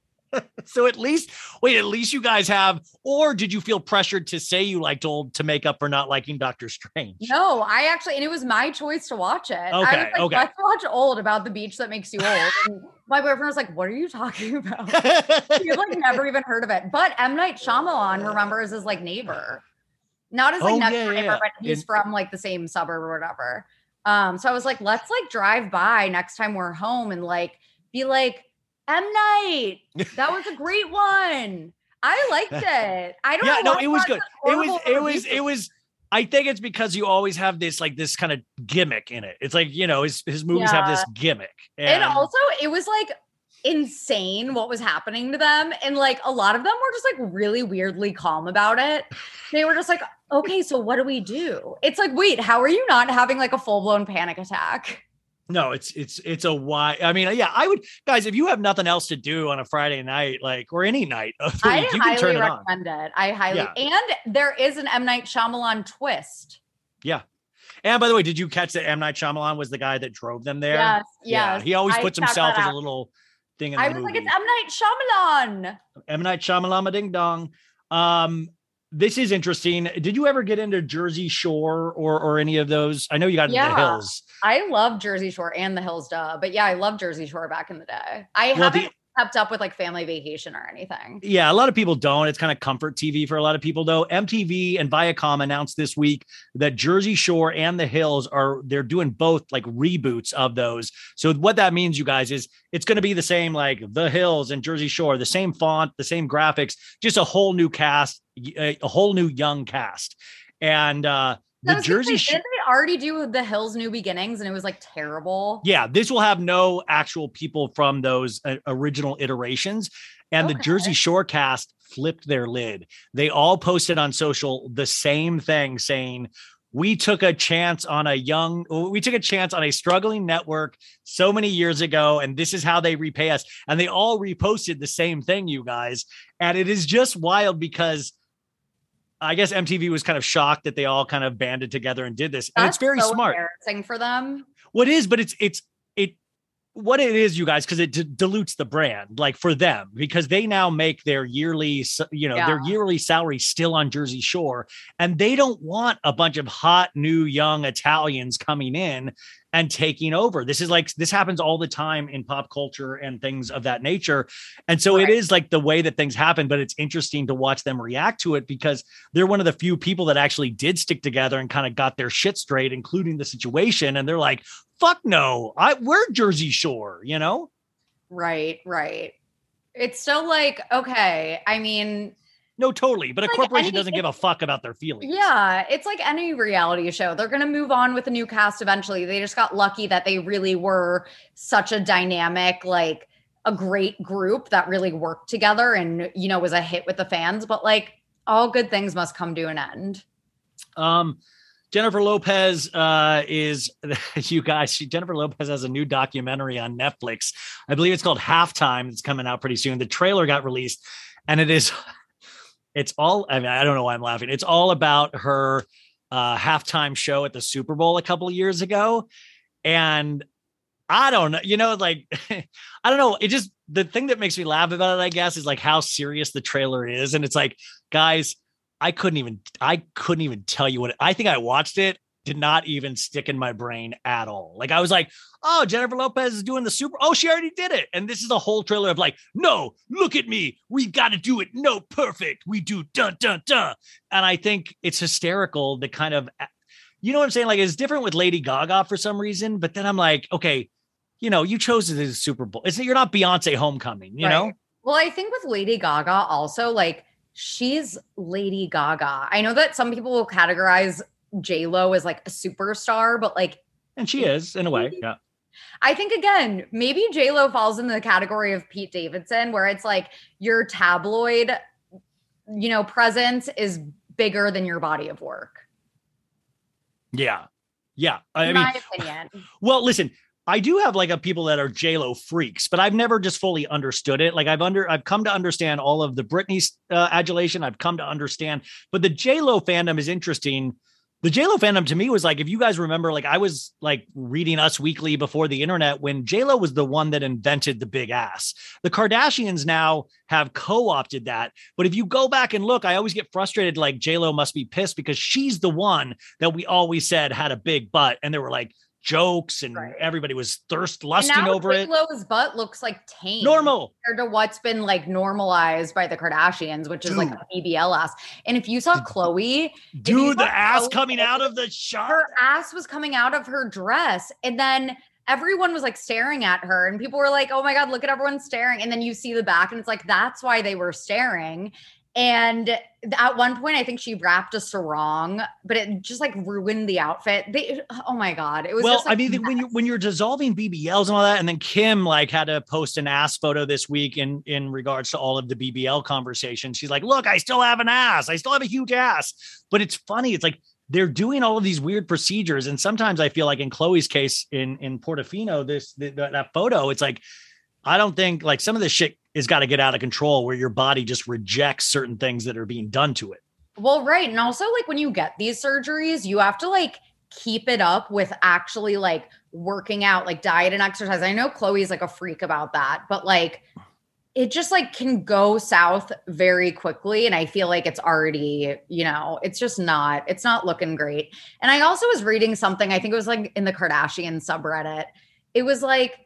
So at least, wait, at least you guys have, or did you feel pressured to say you liked Old to make up for not liking Doctor Strange? No, I actually, and it was my choice to watch it. Okay, I was like, okay. Let's watch Old about the beach that makes you old. And my boyfriend was like, what are you talking about? You've like never even heard of it. But M. Night Shyamalan remembers his like neighbor. Not as like oh, next yeah, neighbor, yeah. but he's it, from like the same suburb or whatever. Um, so I was like, let's like drive by next time we're home and like, be like, M. Night, that was a great one. I liked it. I don't yeah, know. No, it was good. It was, it was, it was, I think it's because you always have this, like this kind of gimmick in it. It's like, you know, his, his movies yeah. have this gimmick. And, and also it was like insane what was happening to them. And like, a lot of them were just like really weirdly calm about it. They were just like, okay, so what do we do? It's like, wait, how are you not having like a full blown panic attack? No, it's, it's, it's a why. I mean, yeah, I would guys, if you have nothing else to do on a Friday night, like, or any night, of the week, you can turn it on. I highly recommend it. I highly, yeah. And there is an M. Night Shyamalan twist. Yeah. And by the way, did you catch that M. Night Shyamalan was the guy that drove them there? Yes, yes. Yeah. He always puts himself as a little thing in the movie. I was like, it's M. Night Shyamalan. M. Night Shyamalan, ding dong. Um, This is interesting. Did you ever get into Jersey Shore or or any of those? I know you got into yeah, the Hills. I love Jersey Shore and the Hills, duh. But yeah, I love Jersey Shore back in the day. I well, haven't the, kept up with like Family Vacation or anything. Yeah, a lot of people don't. It's kind of comfort T V for a lot of people though. M T V and Viacom announced this week that Jersey Shore and the Hills are, they're doing both like reboots of those. So what that means, you guys, is it's going to be the same, like the Hills and Jersey Shore, the same font, the same graphics, just a whole new cast. A, a whole new young cast. And uh the Jersey Shore, didn't they already do the Hills New Beginnings and it was like terrible? Yeah, this will have no actual people from those uh, original iterations. And okay. The Jersey Shore cast flipped their lid. They all posted on social the same thing saying, we took a chance on a young, we took a chance on a struggling network so many years ago, and this is how they repay us. And they all reposted the same thing, you guys. And it is just wild because I guess M T V was kind of shocked that they all kind of banded together and did this. That's and it's very so smart embarrassing for them. What is, but it's, it's, it, what it is, you guys, because it d- dilutes the brand, like for them, because they now make their yearly, you know, yeah. their yearly salary still on Jersey Shore, and they don't want a bunch of hot, new, young Italians coming in and taking over. This is like, this happens all the time in pop culture and things of that nature. And so right. It is like the way that things happen, but it's interesting to watch them react to it because they're one of the few people that actually did stick together and kind of got their shit straight, including the situation. And they're like, fuck no, I we're Jersey Shore, you know? Right, right. It's still like, okay, I mean... No, totally. But a like corporation any, doesn't give a fuck about their feelings. Yeah. It's like any reality show. They're going to move on with a new cast eventually. They just got lucky that they really were such a dynamic, like a great group that really worked together and, you know, was a hit with the fans, but like all good things must come to an end. Um, Jennifer Lopez uh, is, you guys, she, Jennifer Lopez has a new documentary on Netflix. I believe it's called Halftime. It's coming out pretty soon. The trailer got released and it is, it's all, I mean, I don't know why I'm laughing. It's all about her uh, halftime show at the Super Bowl a couple of years ago. And I don't know, you know, like, I don't know. It just, the thing that makes me laugh about it, I guess, is like how serious the trailer is. And it's like, guys, I couldn't even, I couldn't even tell you what, it, I think I watched it, did not even stick in my brain at all. Like I was like, oh, Jennifer Lopez is doing the Super, oh, she already did it. And this is a whole trailer of like, no, look at me. We got to do it. No, perfect. We do dun, dun, dun. And I think it's hysterical to kind of, you know what I'm saying? Like it's different with Lady Gaga for some reason, but then I'm like, okay, you know, you chose to do the Super Bowl. It's, you're not Beyonce homecoming, you right. know? Well, I think with Lady Gaga also like, she's Lady Gaga. I know that some people will categorize J-Lo as like a superstar, but like, and she is in a way. Yeah. I think again, maybe J-Lo falls in the category of Pete Davidson, where it's like your tabloid, you know, presence is bigger than your body of work. Yeah. Yeah. I in mean, my opinion. Well, listen, I do have like a people that are J-Lo freaks, but I've never just fully understood it. Like I've under, I've come to understand all of the Britney uh, adulation. I've come to understand, but the J-Lo fandom is interesting. The J-Lo fandom to me was like, if you guys remember, like I was like reading Us Weekly before the internet when J-Lo was the one that invented the big ass. The Kardashians now have co-opted that. But if you go back and look, I always get frustrated. Like J-Lo must be pissed because she's the one that we always said had a big butt. And they were like, jokes and right. everybody was thirst lusting over it. J-Lo's butt looks like tame normal compared to what's been like normalized by the Kardashians, which dude. Is like a B B L ass. And if you saw Chloe, dude, the ass Khloe, coming out of the shot, her ass was coming out of her dress, and then everyone was like staring at her, and people were like, "Oh my god, look at everyone staring!" And then you see the back, and it's like that's why they were staring. And at one point, I think she wrapped a sarong, but it just like ruined the outfit. They, oh my God. It was well, just like I mean, mess. when you, when you're dissolving B B Ls and all that, and then Kim like had to post an ass photo this week in, in regards to all of the B B L conversation. She's like, look, I still have an ass. I still have a huge ass, but it's funny. It's like, they're doing all of these weird procedures. And sometimes I feel like in Chloe's case in, in Portofino, this, the, that photo, it's like, I don't think like some of this shit has got to get out of control where your body just rejects certain things that are being done to it. Well, right. And also like when you get these surgeries, you have to like keep it up with actually like working out, like diet and exercise. I know Chloe's like a freak about that, but like it just like can go south very quickly. And I feel like it's already, you know, it's just not, it's not looking great. And I also was reading something, I think it was like in the Kardashian subreddit. It was like,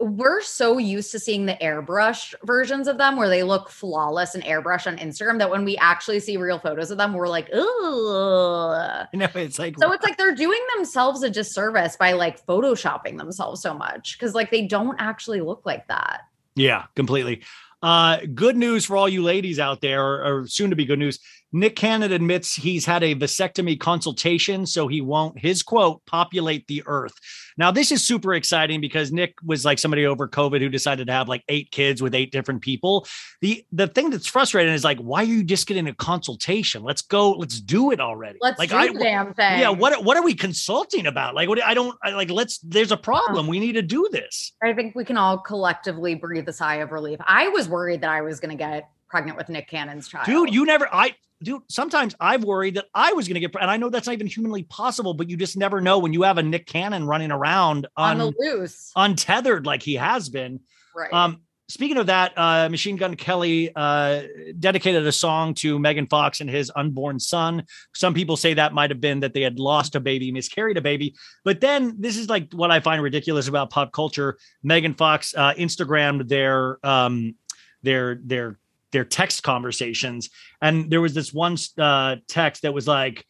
we're so used to seeing the airbrush versions of them where they look flawless and airbrush on Instagram that when we actually see real photos of them, we're like, oh, no, it's like, so it's like they're doing themselves a disservice by like photoshopping themselves so much. Cause like they don't actually look like that. Yeah, completely. Uh, good news for all you ladies out there, or, or soon to be good news. Nick Cannon admits he's had a vasectomy consultation, so he won't, his quote, populate the earth. Now, this is super exciting because Nick was like somebody over COVID who decided to have like eight kids with eight different people. The the thing that's frustrating is like, why are you just getting a consultation? Let's go. Let's do it already. Let's like, do I, the damn thing. Yeah. What, what are we consulting about? Like, what I don't I, like, let's, there's a problem. We need to do this. I think we can all collectively breathe a sigh of relief. I was worried that I was going to get pregnant with Nick Cannon's child. Dude, you never, I, dude, sometimes I've worried that I was going to get, and I know that's not even humanly possible, but you just never know when you have a Nick Cannon running around on, on the loose, untethered, like he has been. Right. Um, speaking of that, uh, Machine Gun Kelly uh, dedicated a song to Megan Fox and his unborn son. Some people say that might've been that they had lost a baby, miscarried a baby, but then this is like what I find ridiculous about pop culture. Megan Fox uh, Instagrammed their, um, their, their, their text conversations. And there was this one uh, text that was like,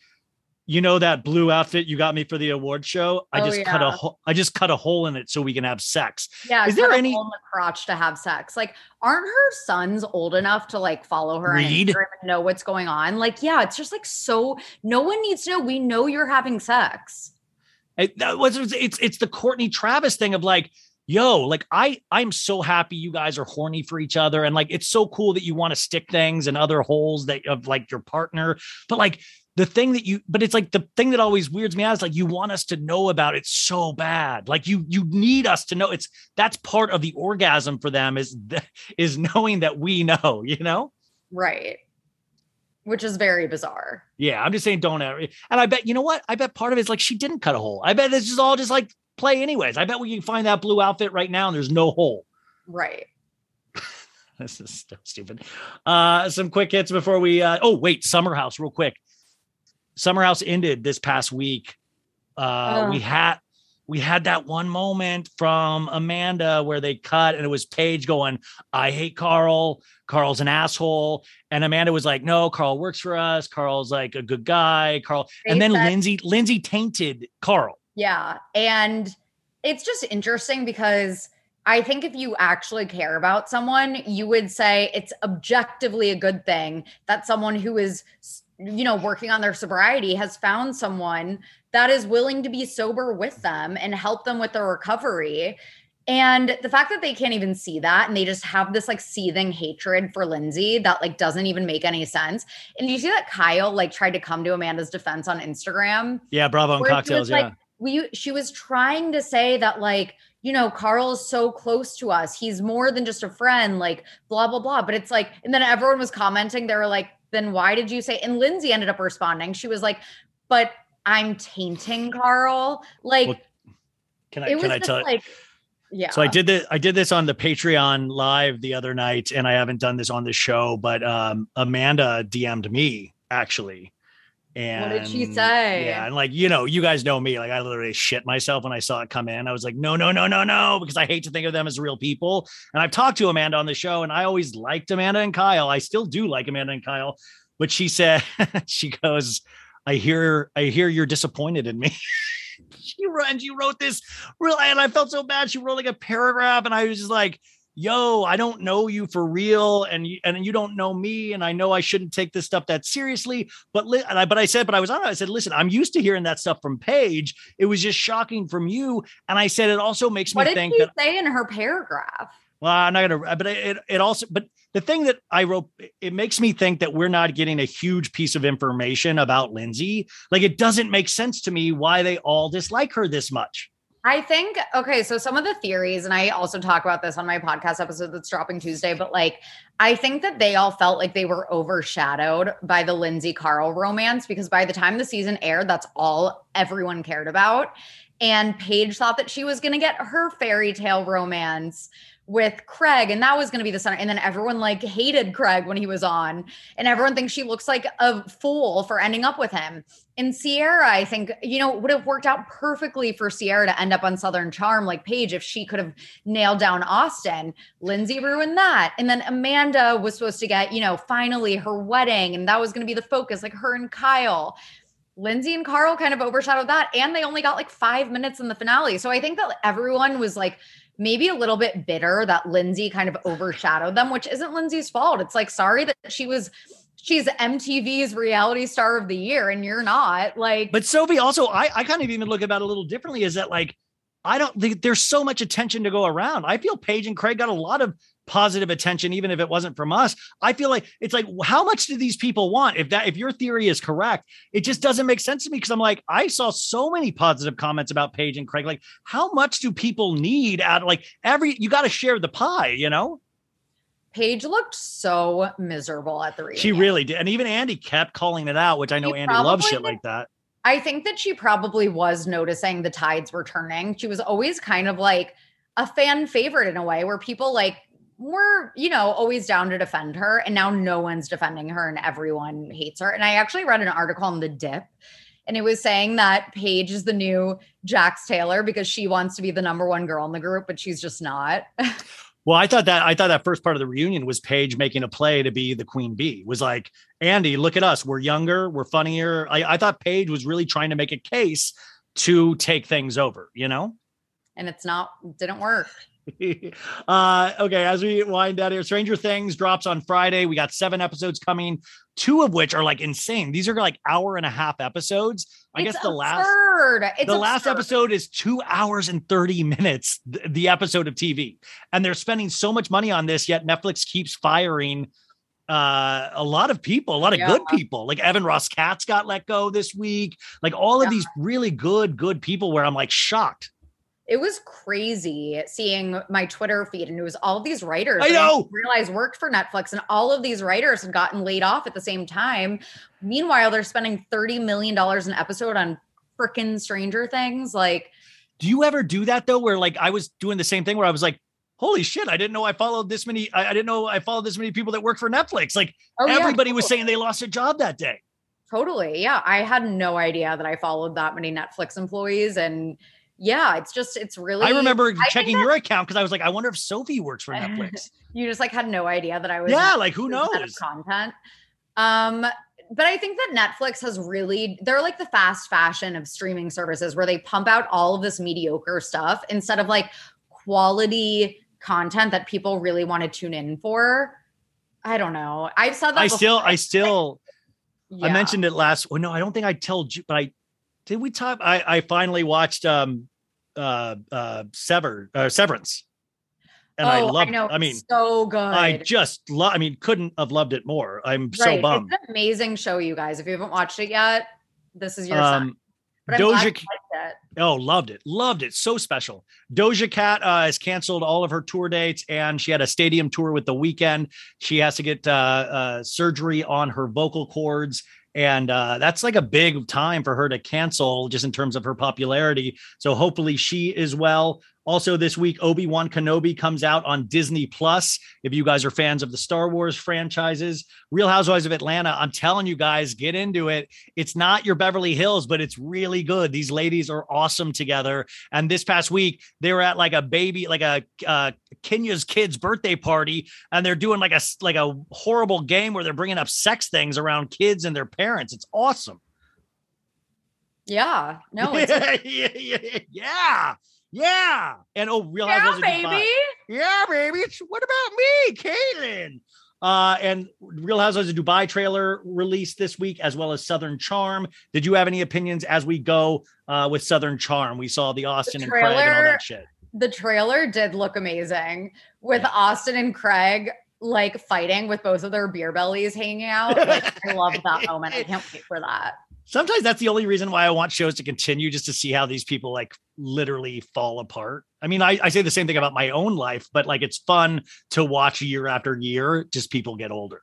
you know, that blue outfit you got me for the award show. I oh, just yeah. cut a hole. I just cut a hole in it so we can have sex. Yeah. Is there any hole in the crotch to have sex? Like, aren't her sons old enough to like follow her Read? and know what's going on? Like, yeah, it's just like, so no one needs to know. We know you're having sex. It, that was, it's, it's the Kourtney Travis thing of like, yo, like I, I'm so happy you guys are horny for each other. And like, it's so cool that you want to stick things in other holes that of like your partner, but like the thing that you, but it's like the thing that always weirds me out is like, you want us to know about it so bad. Like you, you need us to know. It's that's part of the orgasm for them is, is knowing that we know, you know? Right. Which is very bizarre. Yeah. I'm just saying, don't ever. And I bet, you know what? I bet part of it is like, she didn't cut a hole. I bet this is all just like play anyways. I bet we can find that blue outfit right now and there's no hole. Right. This is so stupid. Uh, some quick hits before we, uh, oh wait, Summer House real quick. Summer House ended this past week. Uh, oh. We had, we had that one moment from Amanda where they cut and it was Paige going, I hate Carl. Carl's an asshole. And Amanda was like, no, Carl works for us. Carl's like a good guy, Carl. And then Lindsay, Lindsay tainted Carl. Yeah. And it's just interesting because I think if you actually care about someone, you would say it's objectively a good thing that someone who is, you know, working on their sobriety has found someone that is willing to be sober with them and help them with their recovery. And the fact that they can't even see that and they just have this like seething hatred for Lindsay that like doesn't even make any sense. And you see that Kyle like tried to come to Amanda's defense on Instagram. Yeah, Bravo and Cocktails, like, yeah. We, she was trying to say that like, you know, Carl is so close to us. He's more than just a friend, like blah, blah, blah. But it's like, and then everyone was commenting. They were like, then why did you say, and Lindsay ended up responding. She was like, but I'm tainting Carl. Like, well, can I, can I tell like, yeah. So I did this, I did this on the Patreon live the other night, and I haven't done this on the show, but um, Amanda D M'd me actually. And what did she say? Yeah. And like, you know, you guys know me, like I literally shit myself when I saw it come in. I was like, no, no, no, no, no. Because I hate to think of them as real people. And I've talked to Amanda on the show and I always liked Amanda and Kyle. I still do like Amanda and Kyle, but she said, she goes, I hear, I hear you're disappointed in me. She runs, you wrote this real, and I felt so bad. She wrote like a paragraph and I was just like, yo, I don't know you for real. And you, and you don't know me. And I know I shouldn't take this stuff that seriously, but, li- and I, but I said, but I was on it. I said, listen, I'm used to hearing that stuff from Paige. It was just shocking from you. And I said, it also makes me think that. What did she say in her paragraph? Well, I'm not going to, but it, it also, but the thing that I wrote, it makes me think that we're not getting a huge piece of information about Lindsay. Like it doesn't make sense to me why they all dislike her this much. I think, okay, so some of the theories, and I also talk about this on my podcast episode that's dropping Tuesday, but like, I think that they all felt like they were overshadowed by the Lindsay Carl romance because by the time the season aired, that's all everyone cared about. And Paige thought that she was going to get her fairy tale romance with Craig and that was going to be the center. And then everyone like hated Craig when he was on and everyone thinks she looks like a fool for ending up with him. And Sierra, I think, you know, would have worked out perfectly for Sierra to end up on Southern Charm like Paige if she could have nailed down Austin. Lindsay ruined that. And then Amanda was supposed to get, you know, finally her wedding and that was going to be the focus, like her and Kyle. Lindsay and Carl kind of overshadowed that and they only got like five minutes in the finale. So I think that everyone was like, maybe a little bit bitter that Lindsay kind of overshadowed them, which isn't Lindsay's fault. It's like, sorry that she was, she's M T V's reality star of the year and you're not like. But Sophie also, I, I kind of even look about it a little differently is that like, I don't think there's so much attention to go around. I feel Paige and Craig got a lot of positive attention, even if it wasn't from us. I feel like it's like, how much do these people want? If that, if your theory is correct, it just doesn't make sense to me. Cause I'm like, I saw so many positive comments about Paige and Craig. Like how much do people need out of like every, you got to share the pie, you know? Paige looked so miserable at the reunion. She really did. And even Andy kept calling it out, which I know he Andy loves shit did. Like that. I think that she probably was noticing the tides were turning. She was always kind of like a fan favorite in a way where people like were, you know, always down to defend her. And now no one's defending her and everyone hates her. And I actually read an article on The Dip and it was saying that Paige is the new Jax Taylor because she wants to be the number one girl in the group, but she's just not. Well, I thought that I thought that first part of the reunion was Paige making a play to be the queen bee. It was like, Andy, look at us. We're younger. We're funnier. I, I thought Paige was really trying to make a case to take things over, you know? And it's not, didn't work. uh, okay, as we wind down here, Stranger Things drops on Friday. We got seven episodes coming, two of which are like insane. These are like hour and a half episodes. I it's guess the absurd. last, it's the absurd. last episode is two hours and thirty minutes, th- the episode of T V. And they're spending so much money on this, yet Netflix keeps firing uh, a lot of people, a lot of yeah. good people. Like Evan Ross Katz got let go this week. Like all of yeah. these really good, good people where I'm like shocked. It was crazy seeing my Twitter feed, and it was all these writers I know. I realized worked for Netflix, and all of these writers had gotten laid off at the same time. Meanwhile, they're spending thirty million dollars an episode on freaking Stranger Things. Like, do you ever do that though? Where like I was doing the same thing where I was like, holy shit, I didn't know I followed this many. I, I didn't know I followed this many people that work for Netflix. Like oh, everybody yeah, totally. was saying they lost their job that day. Totally. Yeah. I had no idea that I followed that many Netflix employees, and yeah, it's just, it's really... I remember I checking that, your account because I was like, I wonder if Sophie works for Netflix. You just like had no idea that I was... Yeah, like who knows? Content. Um, but I think that Netflix has really... They're like the fast fashion of streaming services where they pump out all of this mediocre stuff instead of like quality content that people really want to tune in for. I don't know. I've said that I before. still... I still... Yeah. I mentioned it last... Oh, no, I don't think I told you, but I... Did we talk? I, I finally watched um, uh, uh, Sever, uh, Severance, and oh, I loved. I, know. I mean, so good. I just love. I mean, couldn't have loved it more. I'm right. so bummed. It's an amazing show, you guys. If you haven't watched it yet, this is your um, sign. But Doja Cat. It. Oh, loved it, loved it. So special. Doja Cat uh, has canceled all of her tour dates, and she had a stadium tour with The Weeknd. She has to get uh, uh, surgery on her vocal cords. And uh, that's like a big time for her to cancel just in terms of her popularity. So hopefully she is well. Also this week, Obi-Wan Kenobi comes out on Disney Plus. If you guys are fans of the Star Wars franchises, Real Housewives of Atlanta, I'm telling you guys, get into it. It's not your Beverly Hills, but it's really good. These ladies are awesome together. And this past week, they were at like a baby, like a uh, Kenya's kid's birthday party. And they're doing like a, like a horrible game where they're bringing up sex things around kids and their parents. It's awesome. Yeah. No. It's- yeah. Yeah. And oh, Real Housewives. Yeah, baby. Yeah, baby. It's, what about me, Caitlin? Uh, and Real Housewives of Dubai trailer released this week, as well as Southern Charm. Did you have any opinions as we go uh, with Southern Charm? We saw the Austin the trailer, and Craig and all that shit. The trailer did look amazing with yeah. Austin and Craig like fighting with both of their beer bellies hanging out. Like, I loved that moment. I can't wait for that. Sometimes that's the only reason why I want shows to continue, just to see how these people like literally fall apart. I mean, I, I say the same thing about my own life, but like, it's fun to watch year after year, just people get older.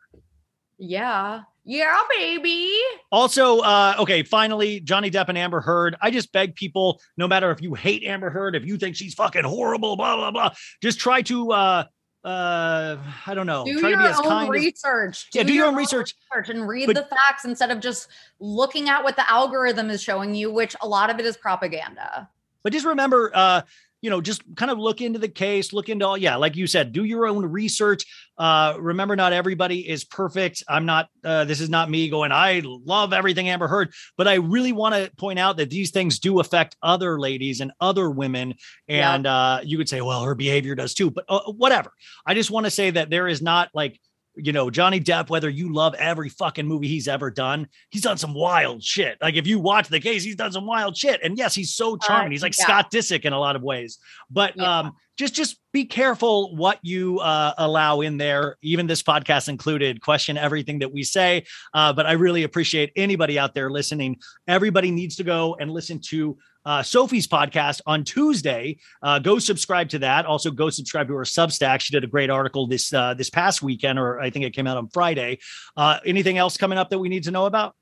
Yeah. Yeah, baby. Also, uh, okay, finally, Johnny Depp and Amber Heard. I just beg people, no matter if you hate Amber Heard, if you think she's fucking horrible, blah, blah, blah, just try to, uh, Uh, I don't know. Do Try your to be as own kind research. As, do yeah, do your, your own research. research and read but, the facts instead of just looking at what the algorithm is showing you, which a lot of it is propaganda. But just remember, uh, you know, just kind of look into the case, look into all. Yeah. Like you said, do your own research. Uh, remember, not everybody is perfect. I'm not, uh, this is not me going, I love everything Amber Heard, but I really want to point out that these things do affect other ladies and other women. And, yeah. uh, you could say, well, her behavior does too, but uh, whatever. I just want to say that there is not like, you know, Johnny Depp, whether you love every fucking movie he's ever done, he's done some wild shit. Like if you watch the case, he's done some wild shit. And yes, he's so charming. Uh, he's like yeah. Scott Disick in a lot of ways, but yeah. um, just, just be careful what you uh, allow in there. Even this podcast included, question everything that we say. Uh, but I really appreciate anybody out there listening. Everybody needs to go and listen to Uh, Sophie's podcast on Tuesday. Uh, go subscribe to that. Also go subscribe to her Substack. She did a great article this, uh, this past weekend, or I think it came out on Friday. Uh, anything else coming up that we need to know about?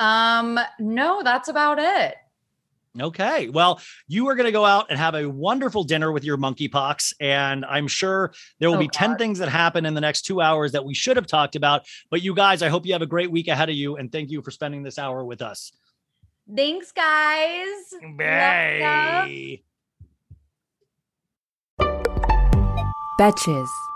Um, no, that's about it. Okay. Well, you are going to go out and have a wonderful dinner with your monkeypox. And I'm sure there will oh, be God. ten things that happen in the next two hours that we should have talked about, but you guys, I hope you have a great week ahead of you. And thank you for spending this hour with us. Thanks, guys. Bye. Betches.